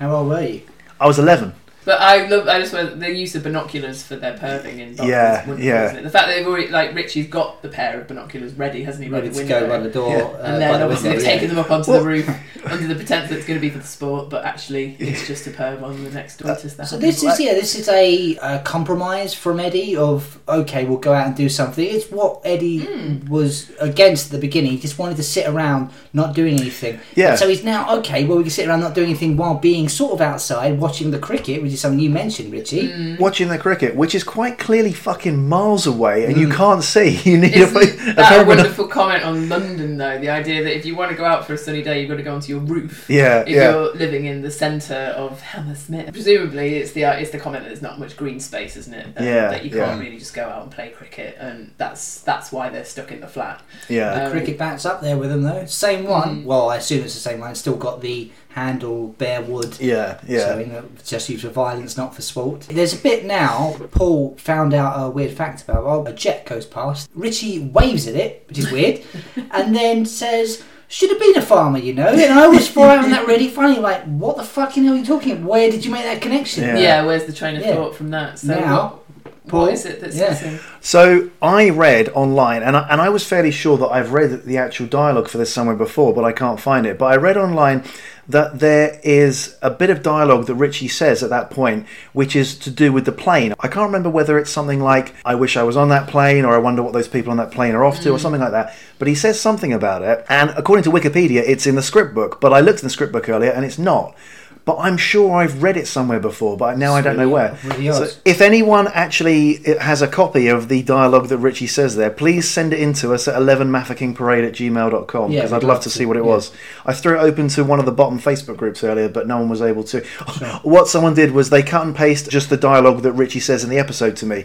How old were you? I was 11. But I just love the use of binoculars for their perving in Doctors. Isn't it? The fact that they've already, like, Richie's got the pair of binoculars ready, hasn't he? Ready to go by the door. And then obviously they've taken them up onto the roof under the pretense that it's going to be for the sport, but actually it's just a perv on the next door. So this is a compromise from Eddie of, okay, we'll go out and do something. It's what Eddie was against at the beginning. He just wanted to sit around not doing anything. Yeah. And so he's now, we can sit around not doing anything while being sort of outside watching the cricket, which is something you mentioned, Richie. Watching the cricket, which is quite clearly fucking miles away, and you can't see. You need a wonderful comment on London, though. The idea that if you want to go out for a sunny day, you've got to go onto your roof. If you're living in the centre of Hammersmith, presumably it's the comment that there's not much green space, isn't it? That you can't really just go out and play cricket, and that's why they're stuck in the flat. The cricket bat's up there with them, though. Same one. Well, I assume it's the same one. It's still got the handle, bare wood. So it's just used for violence, not for sport. There's a bit now, Paul found out a weird fact about a jet goes past. Richie waves at it, which is weird, and then says, should have been a farmer, And I was finding that really funny. Like, what the fucking hell are you talking about? Where did you make that connection? Where's the train of thought from that? So now, Paul? What is it that's missing? So I read online, and I was fairly sure that I've read the actual dialogue for this somewhere before, but I can't find it. But I read online that there is a bit of dialogue that Richie says at that point, which is to do with the plane. I can't remember whether it's something like, I wish I was on that plane, or I wonder what those people on that plane are off to, or something like that. But he says something about it, and according to Wikipedia, it's in the script book. But I looked in the script book earlier, and it's not. But I'm sure I've read it somewhere before, but now I don't know where. Really so if anyone actually has a copy of the dialogue that Richie says there, please send it in to us at 11maffickingparade@gmail.com, because I'd love to see what it was. I threw it open to one of the Bottom Facebook groups earlier, but no one was able to. Sure. What someone did was they cut and paste just the dialogue that Richie says in the episode to me,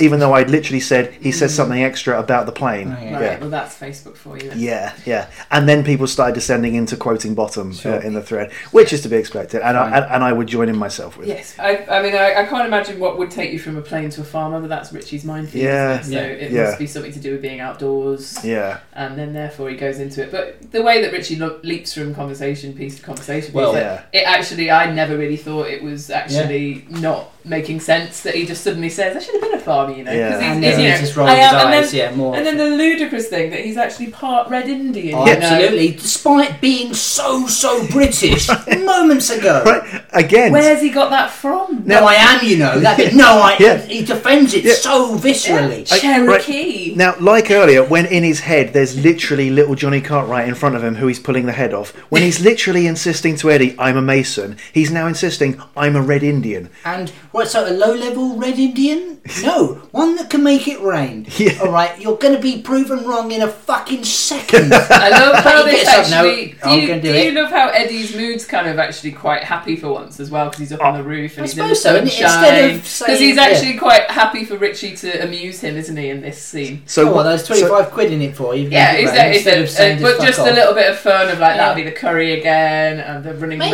even though I'd literally said he says something extra about the plane. Oh, yeah. Right, well, that's Facebook for you then. Yeah. And then people started descending into quoting Bottom in the thread, which is to be expected, and I would join in myself with it. Yes, I mean I can't imagine what would take you from a plane to a farmer, but that's Richie's minefield. So it must be something to do with being outdoors. Yeah, and then therefore he goes into it. But the way that Richie leaps from conversation piece to conversation piece, it actually, I never really thought it was actually not making sense that he just suddenly says, I should have been a farmer, you know. Yeah. He's just rolling his eyes. And then the ludicrous thing that he's actually part Red Indian. Oh, absolutely. Despite being so British moments ago. Right. Again. Where's he got that from? No, I am, you know. He defends it so viscerally. Yeah. Cherokee. Right. Now, like earlier, when in his head there's literally little Johnny Cartwright in front of him who he's pulling the head off, when he's literally insisting to Eddie, I'm a Mason, he's now insisting, I'm a Red Indian. And what, so a low-level Red Indian? No, one that can make it rain. Yeah. All right, you're going to be proven wrong in a fucking second. I love how this actually... Do you love how Eddie's mood's kind of actually quite happy for once as well, because he's up on the roof and he's in the sunshine. Because he's actually quite happy for Richie to amuse him, isn't he, in this scene? There's 25 quid in it for you. Yeah, exactly. But just a little bit of fun of that'll be the curry again, and the running mouth,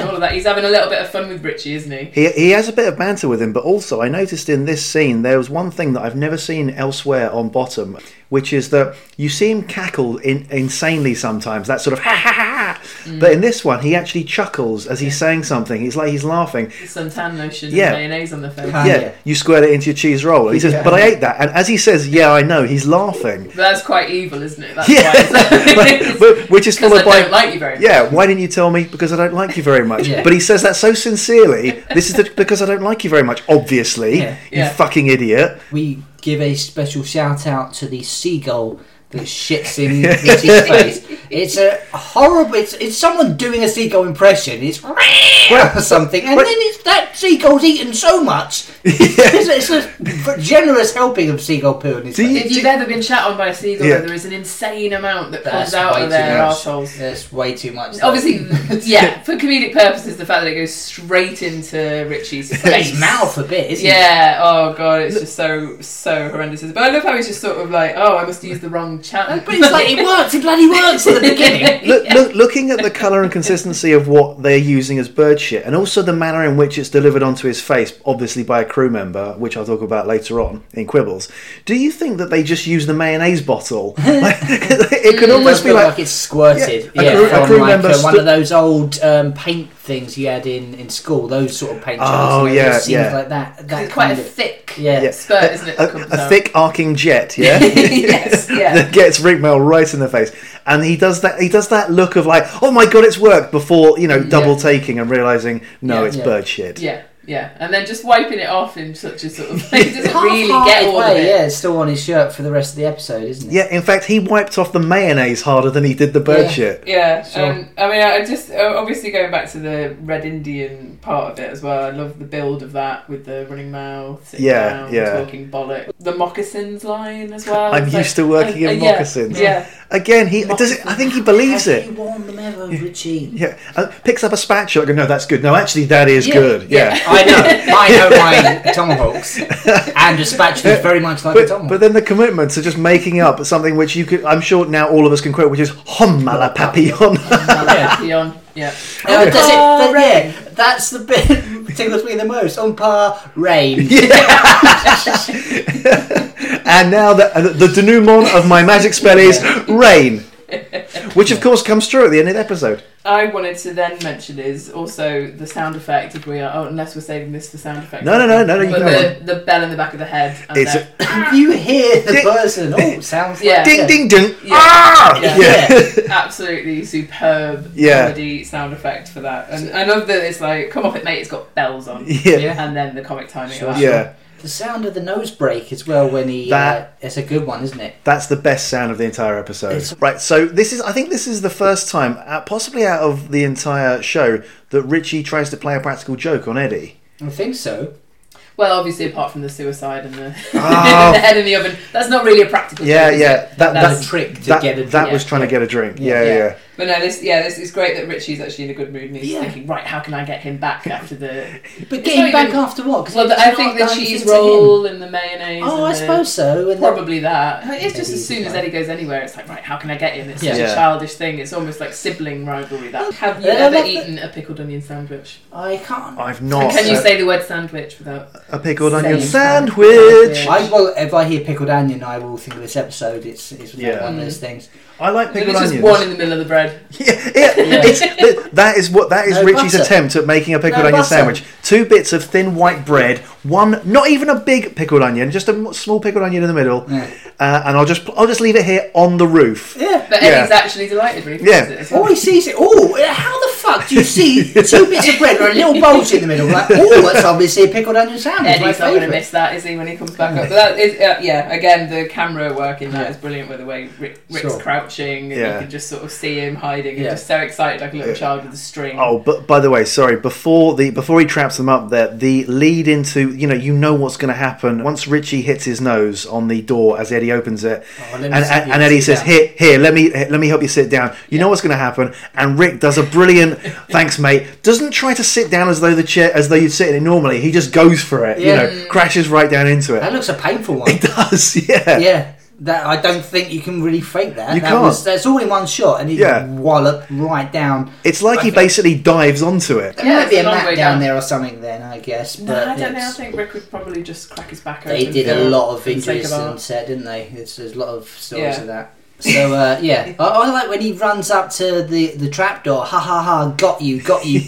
all of that. He's having a little bit of fun with Richie, isn't he? He has a bit of banter with him, but also I noticed in this scene there was one thing that I've never seen elsewhere on Bottom, which is that you see him cackle insanely sometimes, that sort of ha ha ha, but in this one he actually chuckles as he's saying something. It's like he's laughing. Some tan lotion and mayonnaise on the face. You squirt it into your cheese roll. He says, but I ate that, and as he says, yeah, I know, he's laughing. But that's quite evil, isn't it? That's which is followed by, I don't like you very much. Yeah, why didn't you tell me? Because I don't like you very much. But he says that so sincerely. This is because I don't like you very much, obviously. You fucking idiot. We give a special shout out to the seagull that shits in his face. It's a horrible... It's someone doing a seagull impression. It's... or something. And then it's that seagull's eaten so much. Yeah. It's a generous helping of seagull poo in his face. If you've ever been shat on by a seagull, there is an insane amount that comes out of their arseholes. That's way too much. Obviously, for comedic purposes, the fact that it goes straight into Richie's face. His mouth a bit, isn't it? Oh, God, it's just so horrendous. But I love how he's just sort of like, I must use the wrong channel. But it's like, it works. It bloody works at the beginning. Looking at the colour and consistency of what they're using as bird shit, and also the manner in which it's delivered onto his face, obviously by a crew member, which I'll talk about later on in Quibbles. Do you think that they just use the mayonnaise bottle? It could almost be like it's squirted. One of those old paint things you had in school, those sort of paint jobs. It seems like that it's quite a thick spurt, isn't it? A thick arcing jet, that gets Rick Mayall right in the face. And he does that look of like, oh my God, it's worked, before, double taking and realising, no, it's bird shit. Yeah, and then just wiping it off in such a sort of... He doesn't really get all of it. Yeah, it's still on his shirt for the rest of the episode, isn't it? Yeah, in fact, he wiped off the mayonnaise harder than he did the bird shit. Yeah, sure. I just... Obviously, going back to the Red Indian part of it as well, I love the build of that with the running mouth, sitting down, talking bollocks. The moccasins line as well. I'm used to working in moccasins. Yeah. Again, he does it. I think he believes it. Have you worn them ever, Richie? Yeah. Picks up a spatula and goes, no, that's good. No, actually, that is good. Yeah. I know my tomahawks, and a spatula is very much like a tomahawk. But then the commitment to just making up something which you could, I'm sure now all of us can quote, which is "Hom à la papillon." Yeah. That's the bit that tickles me the most. On par rain. And now the denouement of my magic spell is rain, which of course comes true at the end of the episode. I wanted to then mention is also the sound effect. If we are, unless we're saving this for sound effects. No. You can the bell in the back of the head. And it's you hear the person. Oh, sounds like ding, ding, ding. Yeah. Ah, yeah. Absolutely superb comedy sound effect for that. And I love that it's like, come off it, mate. It's got bells on. Yeah. And then the comic timing. Sure. Yeah. The sound of the nose break as well when he... it's a good one, isn't it? That's the best sound of the entire episode. Right, so this is... I think this is the first time, possibly out of the entire show, that Richie tries to play a practical joke on Eddie. I think so. Well, obviously, apart from the suicide and the, the head in the oven. That's not really a practical joke. Yeah, yeah. That's a trick to get a drink. That was trying to get a drink. Yeah. But no, this is great that Richie's actually in a good mood and he's thinking, right, how can I get him back after the... But get him back after what? Well, I think the cheese roll and the mayonnaise. Oh, I suppose so. Probably that. It's just as soon as Eddie goes anywhere, it's like, right, how can I get him? It's such a childish thing. It's almost like sibling rivalry. That. Have you ever eaten a pickled onion sandwich? I can't. I've not. Can you say the word sandwich without... A pickled onion sandwich! If I hear pickled onion, I will think of this episode. It's one of those things. I like pickled onions. There's just one in the middle of the bread. That is Richie's butter. Attempt at making a pickled onion butter. Sandwich. 2 bits of thin white bread, one, not even a big pickled onion, just a small pickled onion in the middle, and I'll just leave it here on the roof. Yeah, but Eddie's actually delighted when he finds it. Oh, he sees it. Oh, how the fuck do you see 2 bits of bread or a little bulge in the middle? Like, that's obviously a pickled onion sandwich. Eddie's not going to miss that, is he, when he comes back up? But that is, again, the camera work in that is brilliant, with the way Rick's crouching and you can just sort of see him hiding and just so excited like a little child with a string. Oh, but by the way, sorry, before he traps them up there, the lead into, you know what's going to happen once Richie hits his nose on the door as Eddie opens it, and Eddie says, here, let me help you sit down. You know what's going to happen, and Rick does a brilliant thanks, mate. Doesn't try to sit down as though you'd sit in it normally. He just goes for it, crashes right down into it. That looks a painful one. It does, yeah. That I don't think you can really fake that. You can't. That's all in one shot, and he wallop right down. It's like he basically dives onto it. There might be a mat down there or something then, I guess. But I don't know. I think Rick would probably just crack his back open. They did a lot of injuries on set, didn't they? There's a lot of stories of that. So, I like when he runs up to the trapdoor, ha ha ha, got you,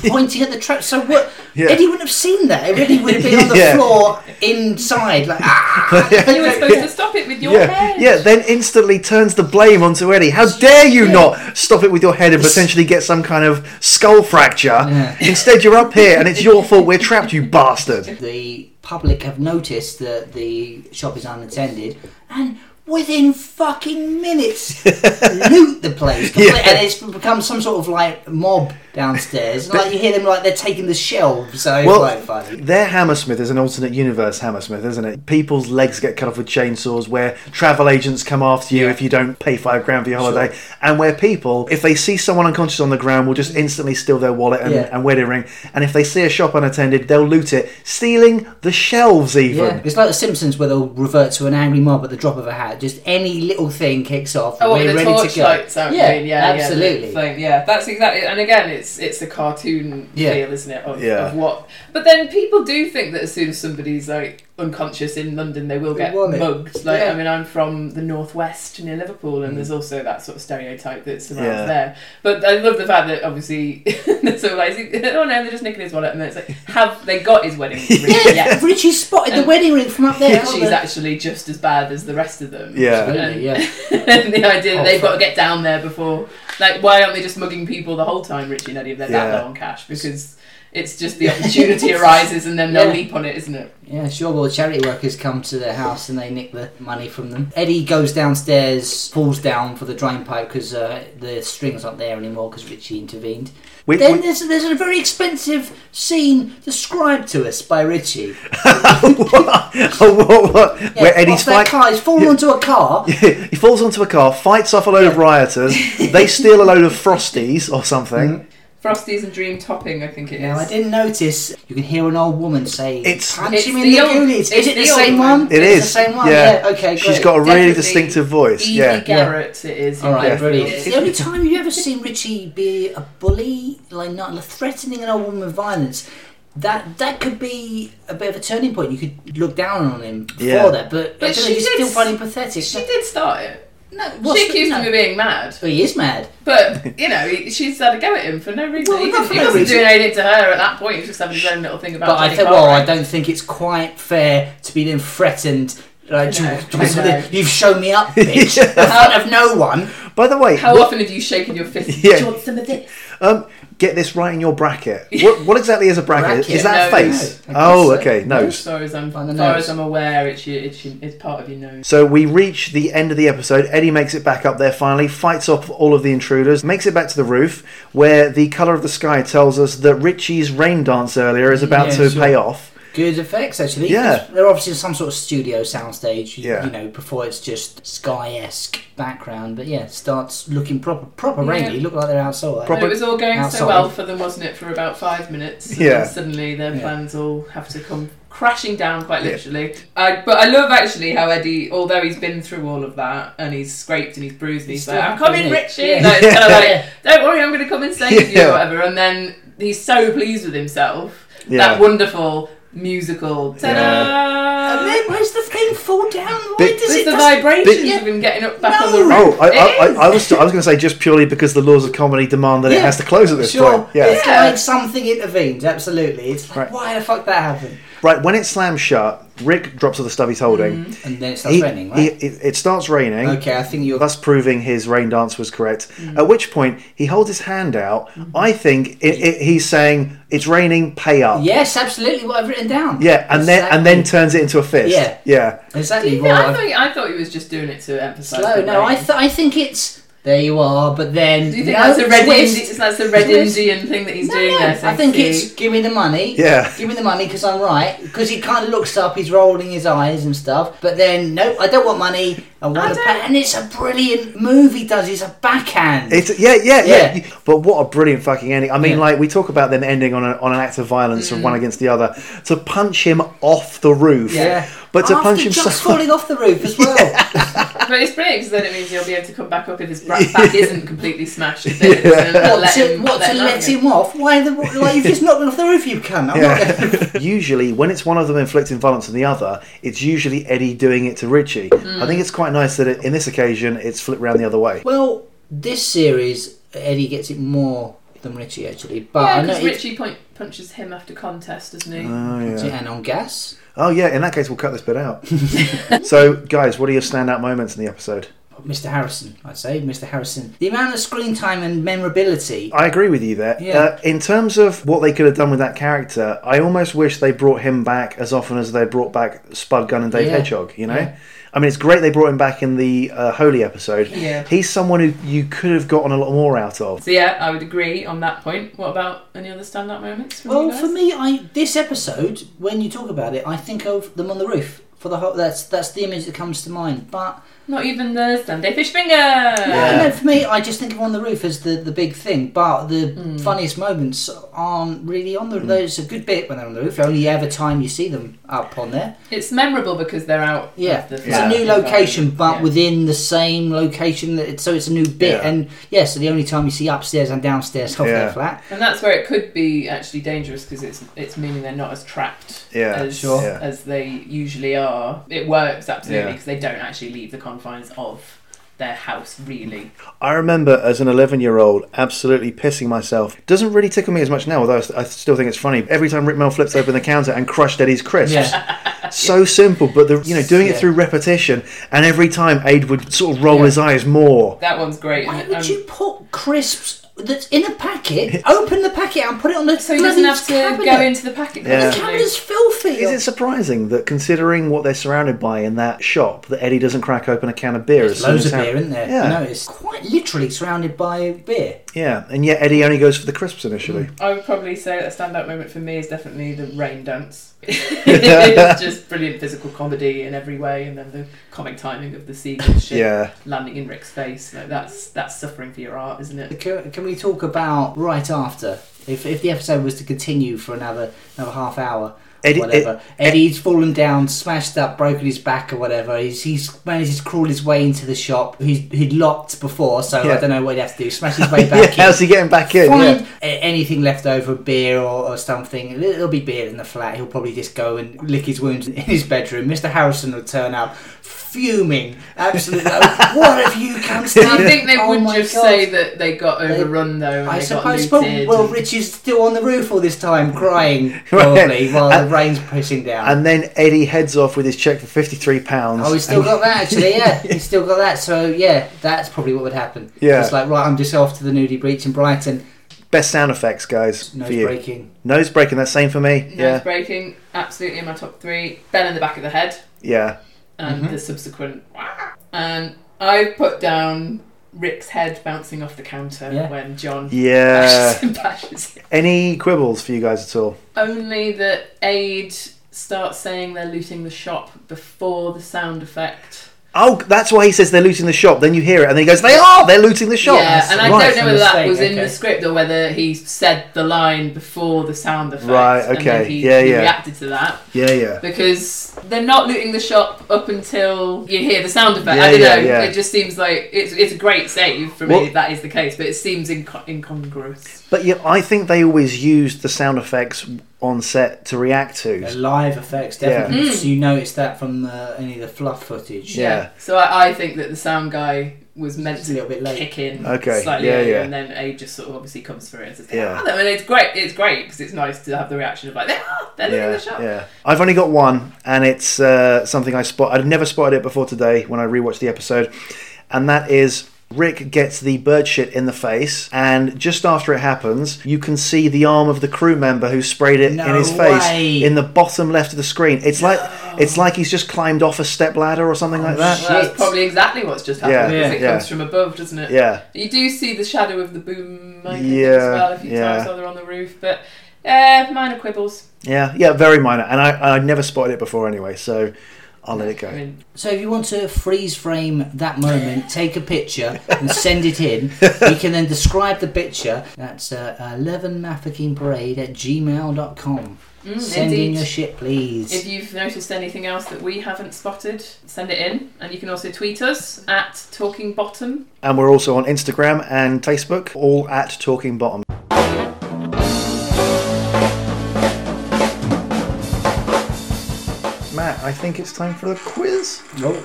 pointing at the trap. So what? Yeah. Eddie wouldn't have seen that. Eddie would have been on the floor inside, like, ah! You were supposed to stop it with your head. Yeah, then instantly turns the blame onto Eddie. How dare you not stop it with your head and potentially get some kind of skull fracture. Yeah. Instead, you're up here and it's your fault. We're trapped, you bastard. The public have noticed that the shop is unattended and... within fucking minutes, loot the place. And it's become some sort of like mob downstairs. And you hear them like they're taking the shelves. So it's quite funny. Their Hammersmith is an alternate universe Hammersmith, isn't it? People's legs get cut off with chainsaws, where travel agents come after you if you don't pay £5 for your holiday. Sure. And where people, if they see someone unconscious on the ground, will just instantly steal their wallet and wedding ring. And if they see a shop unattended, they'll loot it, stealing the shelves even. Yeah. It's like The Simpsons, where they'll revert to an angry mob at the drop of a hat. Just any little thing kicks off. Oh, and the torchlights out. Yeah, absolutely. Yeah, that's exactly. And again, it's a cartoon feel, isn't it? Of what? But then people do think that as soon as somebody's like unconscious in London, they will get mugged. Like, I mean, I'm from the northwest near Liverpool, and there's also that sort of stereotype that surrounds there. But I love the fact that obviously they're sort of like, oh no, they're just nicking his wallet, and then it's like, have they got his wedding ring? Yeah, Richie's spotted the wedding ring from up there. Richie's actually just as bad as the rest of them. And the idea that they've got to get down there before, like, why aren't they just mugging people the whole time, Richie and Eddie, if they're that low on cash? Because it's just the opportunity arises and then they'll leap on it, isn't it? Yeah, sure. Well, charity workers come to their house and they nick the money from them. Eddie goes downstairs, falls down for the drainpipe because the string's not there anymore because Richie intervened. Then there's a very expensive scene described to us by Richie. What? Yeah, where Eddie's he's fallen onto a car. He falls onto a car, fights off a load of rioters. They steal a load of Frosties or something. Mm-hmm. Frosties and Dream Topping, I think it is. No, I didn't notice. You can hear an old woman say, "Punch him in the goonies." Is it the same one? It is. It's the same one. Yeah. Okay. Great. She's got a really distinctive voice. Evie Garrett, it is. All right. Brilliant. It's the only time you've ever seen Richie be a bully, like not threatening an old woman with violence. That could be a bit of a turning point. You could look down on him before that, but she's still funny pathetic. She did start it. No, she accused him of being mad. Well, he is mad. But, you know, she's had a go at him for no reason. Well, he wasn't doing anything to her at that point. He was just having his own little thing about it. But I don't think it's quite fair to be then threatened. Like, you've shown me up, bitch. Out of no one. By the way... How often have you shaken your fist? Yeah. Do you want some of this? Get this right in your bracket. What exactly is a bracket? Is that a face? No. Oh, okay, nose. As far as I'm aware, it's part of your nose. So we reach the end of the episode. Eddie makes it back up there finally, fights off all of the intruders, makes it back to the roof, where the colour of the sky tells us that Richie's rain dance earlier is about to pay off. Good effects, actually. Yeah. They're obviously some sort of studio soundstage, you know, before it's just sky-esque background. But yeah, starts looking proper rainy. Look like they're outside. It was all going outside. So well for them, wasn't it, for about 5 minutes. And then suddenly their plans all have to come crashing down, quite literally. But I love, actually, how Eddie, although he's been through all of that, and he's scraped and he's bruised, and he's like, I'm coming, Richie! Yeah. Like, it's kind of like, don't worry, I'm going to come and save you, or whatever. And then he's so pleased with himself. Yeah. That wonderful... musical. Ta-da! And then where's the thing fall down? Why does it... the vibrations of him getting up back on the roof. Oh, I was going to say just purely because the laws of comedy demand that it has to close at this point. Yeah. It's like something intervenes, absolutely. It's like, why the fuck that happened? Right, when it slams shut, Rick drops all the stuff he's holding. Mm-hmm. And then it starts raining, right? It starts raining. Okay, I think you're... Thus proving his rain dance was correct. Mm-hmm. At which point, he holds his hand out. Mm-hmm. I think he's saying, it's raining, pay up. Yes, absolutely, what I've written down. Yeah, and then turns it into a fist. Yeah. Yeah. Exactly. Yeah, I thought he was just doing it to emphasise the rain. No, I think it's... There you are, but then... Do you think that's the Red Indian thing that he's doing there? I think it's, give me the money. Yeah. Give me the money, because I'm right. Because he kind of looks up, he's rolling his eyes and stuff. But then, nope, I don't want money. I want to pay. And it's a brilliant move he does. It's a backhand. Yeah. But what a brilliant fucking ending. I mean, like, we talk about them ending on an act of violence from one against the other. To punch him off the roof. Yeah. But to punch him... just falling off the roof as well. Yeah. But it's brilliant, because then it means you'll be able to come back up if his back isn't completely smashed. Let him off? Why? You've just knocked me off the roof, you cunt. Usually, when it's one of them inflicting violence on the other, it's usually Eddie doing it to Richie. Mm. I think it's quite nice that in this occasion, it's flipped round the other way. Well, this series, Eddie gets it more than Richie, actually. But yeah, because Richie punches him after contest, doesn't he? Oh, yeah. And on gas. Oh, yeah, in that case, we'll cut this bit out. So, guys, what are your standout moments in the episode? Mr. Harrison, I'd say. Mr. Harrison. The amount of screen time and memorability. I agree with you there. Yeah. In terms of what they could have done with that character, I almost wish they brought him back as often as they brought back Spud Gunn and Dave Hedgehog, you know? Yeah. I mean, it's great they brought him back in the Holy episode. Yeah. He's someone who you could have gotten a lot more out of. So, yeah, I would agree on that point. What about any other standout moments? Well, for me, this episode, when you talk about it, I think of them on the roof. For the whole, that's the image that comes to mind. But not even the Sunday fish finger. No. For me, I just think of on the roof as the big thing. But the funniest moments aren't really on the roof. There's a good bit when they're on the roof. Only ever time you see them up on there. It's memorable because they're out. Yeah, it's a new location, but within the same location. So it's a new bit, so the only time you see upstairs and downstairs of their flat. And that's where it could be actually dangerous because it's meaning they're not as trapped as they usually are. It works absolutely because they don't actually leave the confines of their house, really. I remember as an 11-year-old absolutely pissing myself. Doesn't really tickle me as much now, although I still think it's funny. Every time Rick Mayall flips open the counter and crushed Eddie's crisps. Yeah. So simple, but doing it through repetition, and every time Ade would sort of roll his eyes more. That one's great. Why would you put crisps that's in a packet, open the packet out and put it on the so he doesn't have to cabinet. Go into the packet. Yeah. The cabinet's filthy. Is it surprising that considering what they're surrounded by in that shop, that Eddie doesn't crack open a can of beer? There's loads of beer, isn't there? Yeah. No, it's quite literally surrounded by beer. Yeah, and yet Eddie only goes for the crisps initially. I would probably say that a standout moment for me is definitely the rain dance. It's just brilliant physical comedy in every way, and then the comic timing of the seagull ship landing in Rick's face. Like, that's suffering for your art, isn't it? Can we talk about right after? If the episode was to continue for another half hour, whatever. Eddie's fallen down, smashed up, broken his back or whatever. He's managed to crawl his way into the shop. He'd locked before, so I don't know what he'd have to do. Smash his way back in. How's he getting back in? Find anything left over, beer or something. There'll be beer in the flat. He'll probably just go and lick his wounds in his bedroom. Mr. Harrison will turn up fuming. Absolutely. What have you come to do? I think they would just say that they got overrun, though. I suppose. Well, Rich is still on the roof all this time, crying, probably, while the rain's pressing down. And then Eddie heads off with his cheque for £53. Oh, he's still got that, actually, yeah. He's still got that. So, yeah, that's probably what would happen. Yeah. It's like, right, I'm just off to the Nudie Beach in Brighton. Best sound effects, guys. Nose breaking, that's same for me. Nose breaking, absolutely in my top three. Bell in the back of the head. Yeah. And the subsequent... And I put down Rick's head bouncing off the counter when John bashes him. Any quibbles for you guys at all? Only that Ade starts saying they're looting the shop before the sound effect. Oh, that's why he says they're looting the shop. Then you hear it, and then he goes, "They are! They're looting the shop!" Yeah, and I don't know whether that was in the script or whether he said the line before the sound effect. Right, okay. And then he reacted to that. Yeah, yeah. Because they're not looting the shop up until you hear the sound effect. Yeah, I don't know. Yeah. It just seems like it's a great save for me if that is the case, but it seems incongruous. But yeah, I think they always used the sound effects on set to react to. The live effects, definitely. Yeah. So you notice that from any of the fluff footage. Yeah. So I think that the sound guy was meant to a little bit late. Kick in slightly earlier, and then Ade just sort of obviously comes through and says, I mean, it's great because it's nice to have the reaction of like, they're looking in the shop. Yeah. I've only got one, and it's something I'd never spotted it before today when I rewatched the episode, and that is... Rick gets the bird shit in the face, and just after it happens, you can see the arm of the crew member who sprayed it in his face in the bottom left of the screen. It's like he's just climbed off a stepladder or something like that. Well, that's probably exactly what's just happened because it comes from above, doesn't it? Yeah. You do see the shadow of the boom as well a few times while they're on the roof, but minor quibbles. Yeah, very minor, and I'd never spotted it before anyway, so... I'll let it go. So if you want to freeze frame that moment, take a picture and send it in. We can then describe the picture. That's 11maffickingparade@gmail.com. Send in your shit, please. If you've noticed anything else that we haven't spotted, send it in. And you can also tweet us at Talking Bottom. And we're also on Instagram and Facebook, all at Talking Bottom. I think it's time for the quiz. Nope.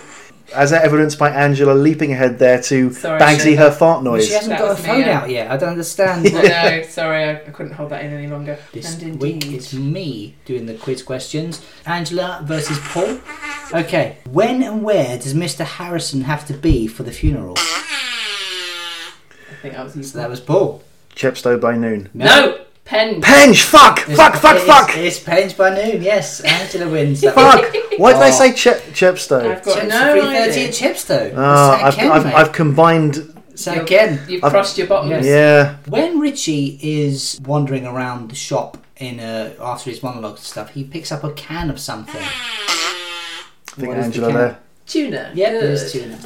As evidenced by Angela leaping ahead there to Bagsy her fart noise. But she hasn't got her phone out yet. I don't understand. No, sorry, I couldn't hold that in any longer. This week it's me doing the quiz questions. Angela versus Paul. Okay, when and where does Mr. Harrison have to be for the funeral? I think that was Paul. Chepstow by noon. No! Pench! Fuck! It's Pench by noon, yes. Angela wins. Fuck! Why did I say Chepstow? I've got no idea. Chepstow. I've combined... So again, I've crossed your bottoms. Yeah. When Richie is wandering around the shop after his monologue and stuff, he picks up a can of something. I think Angela there. Tuna. Yeah, it is tuna.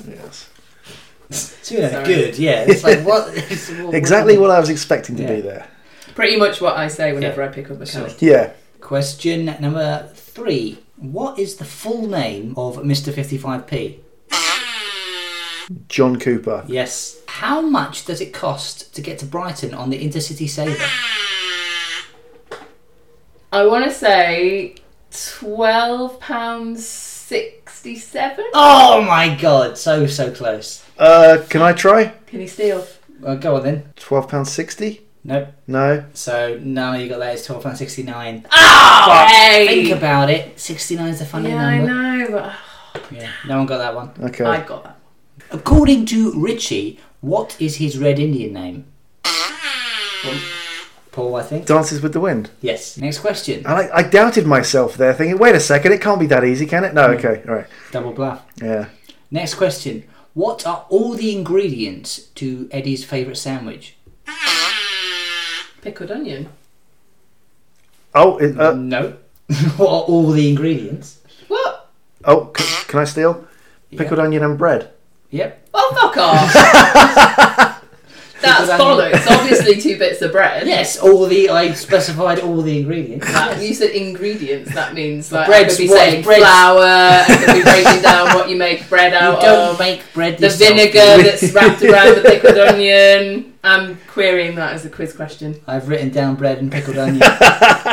Yes. Tuna, good, yeah. It's like, what? Exactly what I was expecting to be there. Pretty much what I say whenever I pick up a card. Yeah. Question number 3. What is the full name of Mr. 55p? John Cooper. Yes. How much does it cost to get to Brighton on the Intercity Sabre? I want to say £12.67. Oh my God, so close. Can I try? Can you steal? Go on then. £12.60? Nope. No. So, no, you got that. It's £12.69. Oh! Hey! Think about it. 69 is a funny number. Yeah, I know, but... Yeah, no one got that one. Okay. I got that one. According to Richie, what is his Red Indian name? Paul, I think. Dances with the Wind. Yes. Next question. I doubted myself there, thinking, wait a second, it can't be that easy, can it? No, okay, all right. Double bluff. Yeah. Next question. What are all the ingredients to Eddie's favourite sandwich? Pickled onion. Oh, no. What are all the ingredients? What? Oh, can I steal? Pickled onion and bread. Yep. Oh, fuck off! That's bollocks. Obviously, two bits of bread. Yes, I specified all the ingredients. You said ingredients. That means like bread. I could be saying bread. Flour. I could be breaking down what you make bread out of. Don't make bread. The vinegar that's wrapped around the pickled onion. I'm querying that as a quiz question. I've written down bread and pickled onion.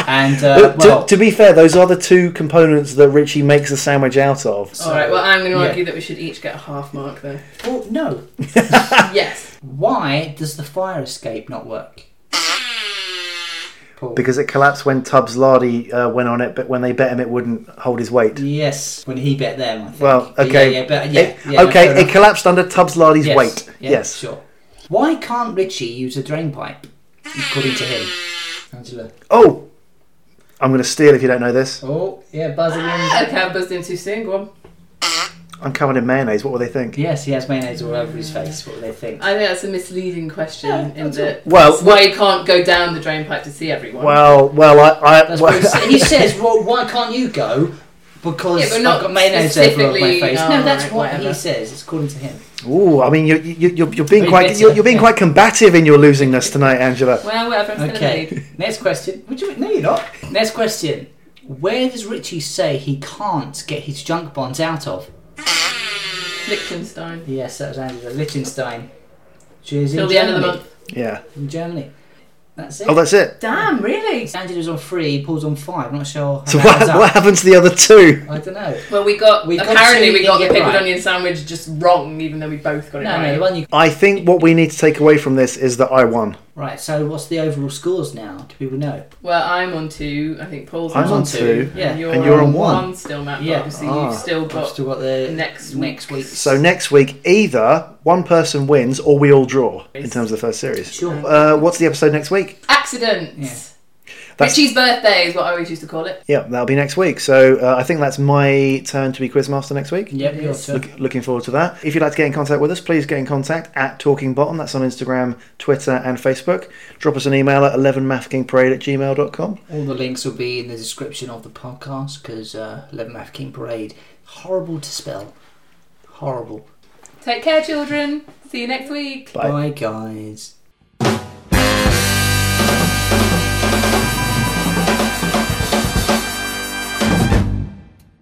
And to be fair, those are the two components that Richie makes a sandwich out of. So. All right. Well, I'm going to argue that we should each get a half mark, though. Well, no. Yes. Why does the fire escape not work? Paul. Because it collapsed when Tubbs Lardy went on it, but when they bet him, it wouldn't hold his weight. Yes, when he bet them. I think. Well, okay. It collapsed under Tubbs Lardy's weight. Yeah, yes, sure. Why can't Richie use a drainpipe, according to him? Angela. Oh, I'm going to steal if you don't know this. Oh, yeah, buzzing in. I can't buzz in too soon. Go on. I'm covered in mayonnaise. What will they think? Yes, he has mayonnaise all over his face. What will they think? I think that's a misleading question. Why you can't go down the drainpipe to see everyone? He says, "Well, why can't you go? Because I've got mayonnaise all over my face." No, that's what he says. It's according to him. Ooh, I mean, you're being quite combative in your losingness tonight, Angela. Well, whatever. Okay. Next question. No, you're not. Next question. Where does Richie say he can't get his junk bonds out of? Liechtenstein. Yes, that was Angela. Liechtenstein. She's in Germany. Till the end of the month. Yeah. In Germany. That's it. Oh, that's it. Damn, really? Angela's on 3, Paul's on 5. I'm not sure. So what happens to the other two? I don't know. Well, we got the pickled onion sandwich just wrong, even though we both got it right. I think what we need to take away from this is that I won. Right, so what's the overall scores now? Do people know? Well, I'm on 2. I think Paul's on 2. Yeah. And you're on 1 still, Matt. Yeah. Obviously, you've still got the next week. So next week, either one person wins or we all draw in terms of the first series. Sure. What's the episode next week? Accidents. Yeah. Richie's birthday is what I always used to call it. Yeah, that'll be next week. So I think that's my turn to be Quizmaster next week. Yep, your turn. Looking forward to that. If you'd like to get in contact with us, please get in contact at Talking Bottom. That's on Instagram, Twitter and Facebook. Drop us an email at 11mafkingparade@gmail.com. All the links will be in the description of the podcast because 11mafkingparade, horrible to spell. Horrible. Take care, children. See you next week. Bye, guys.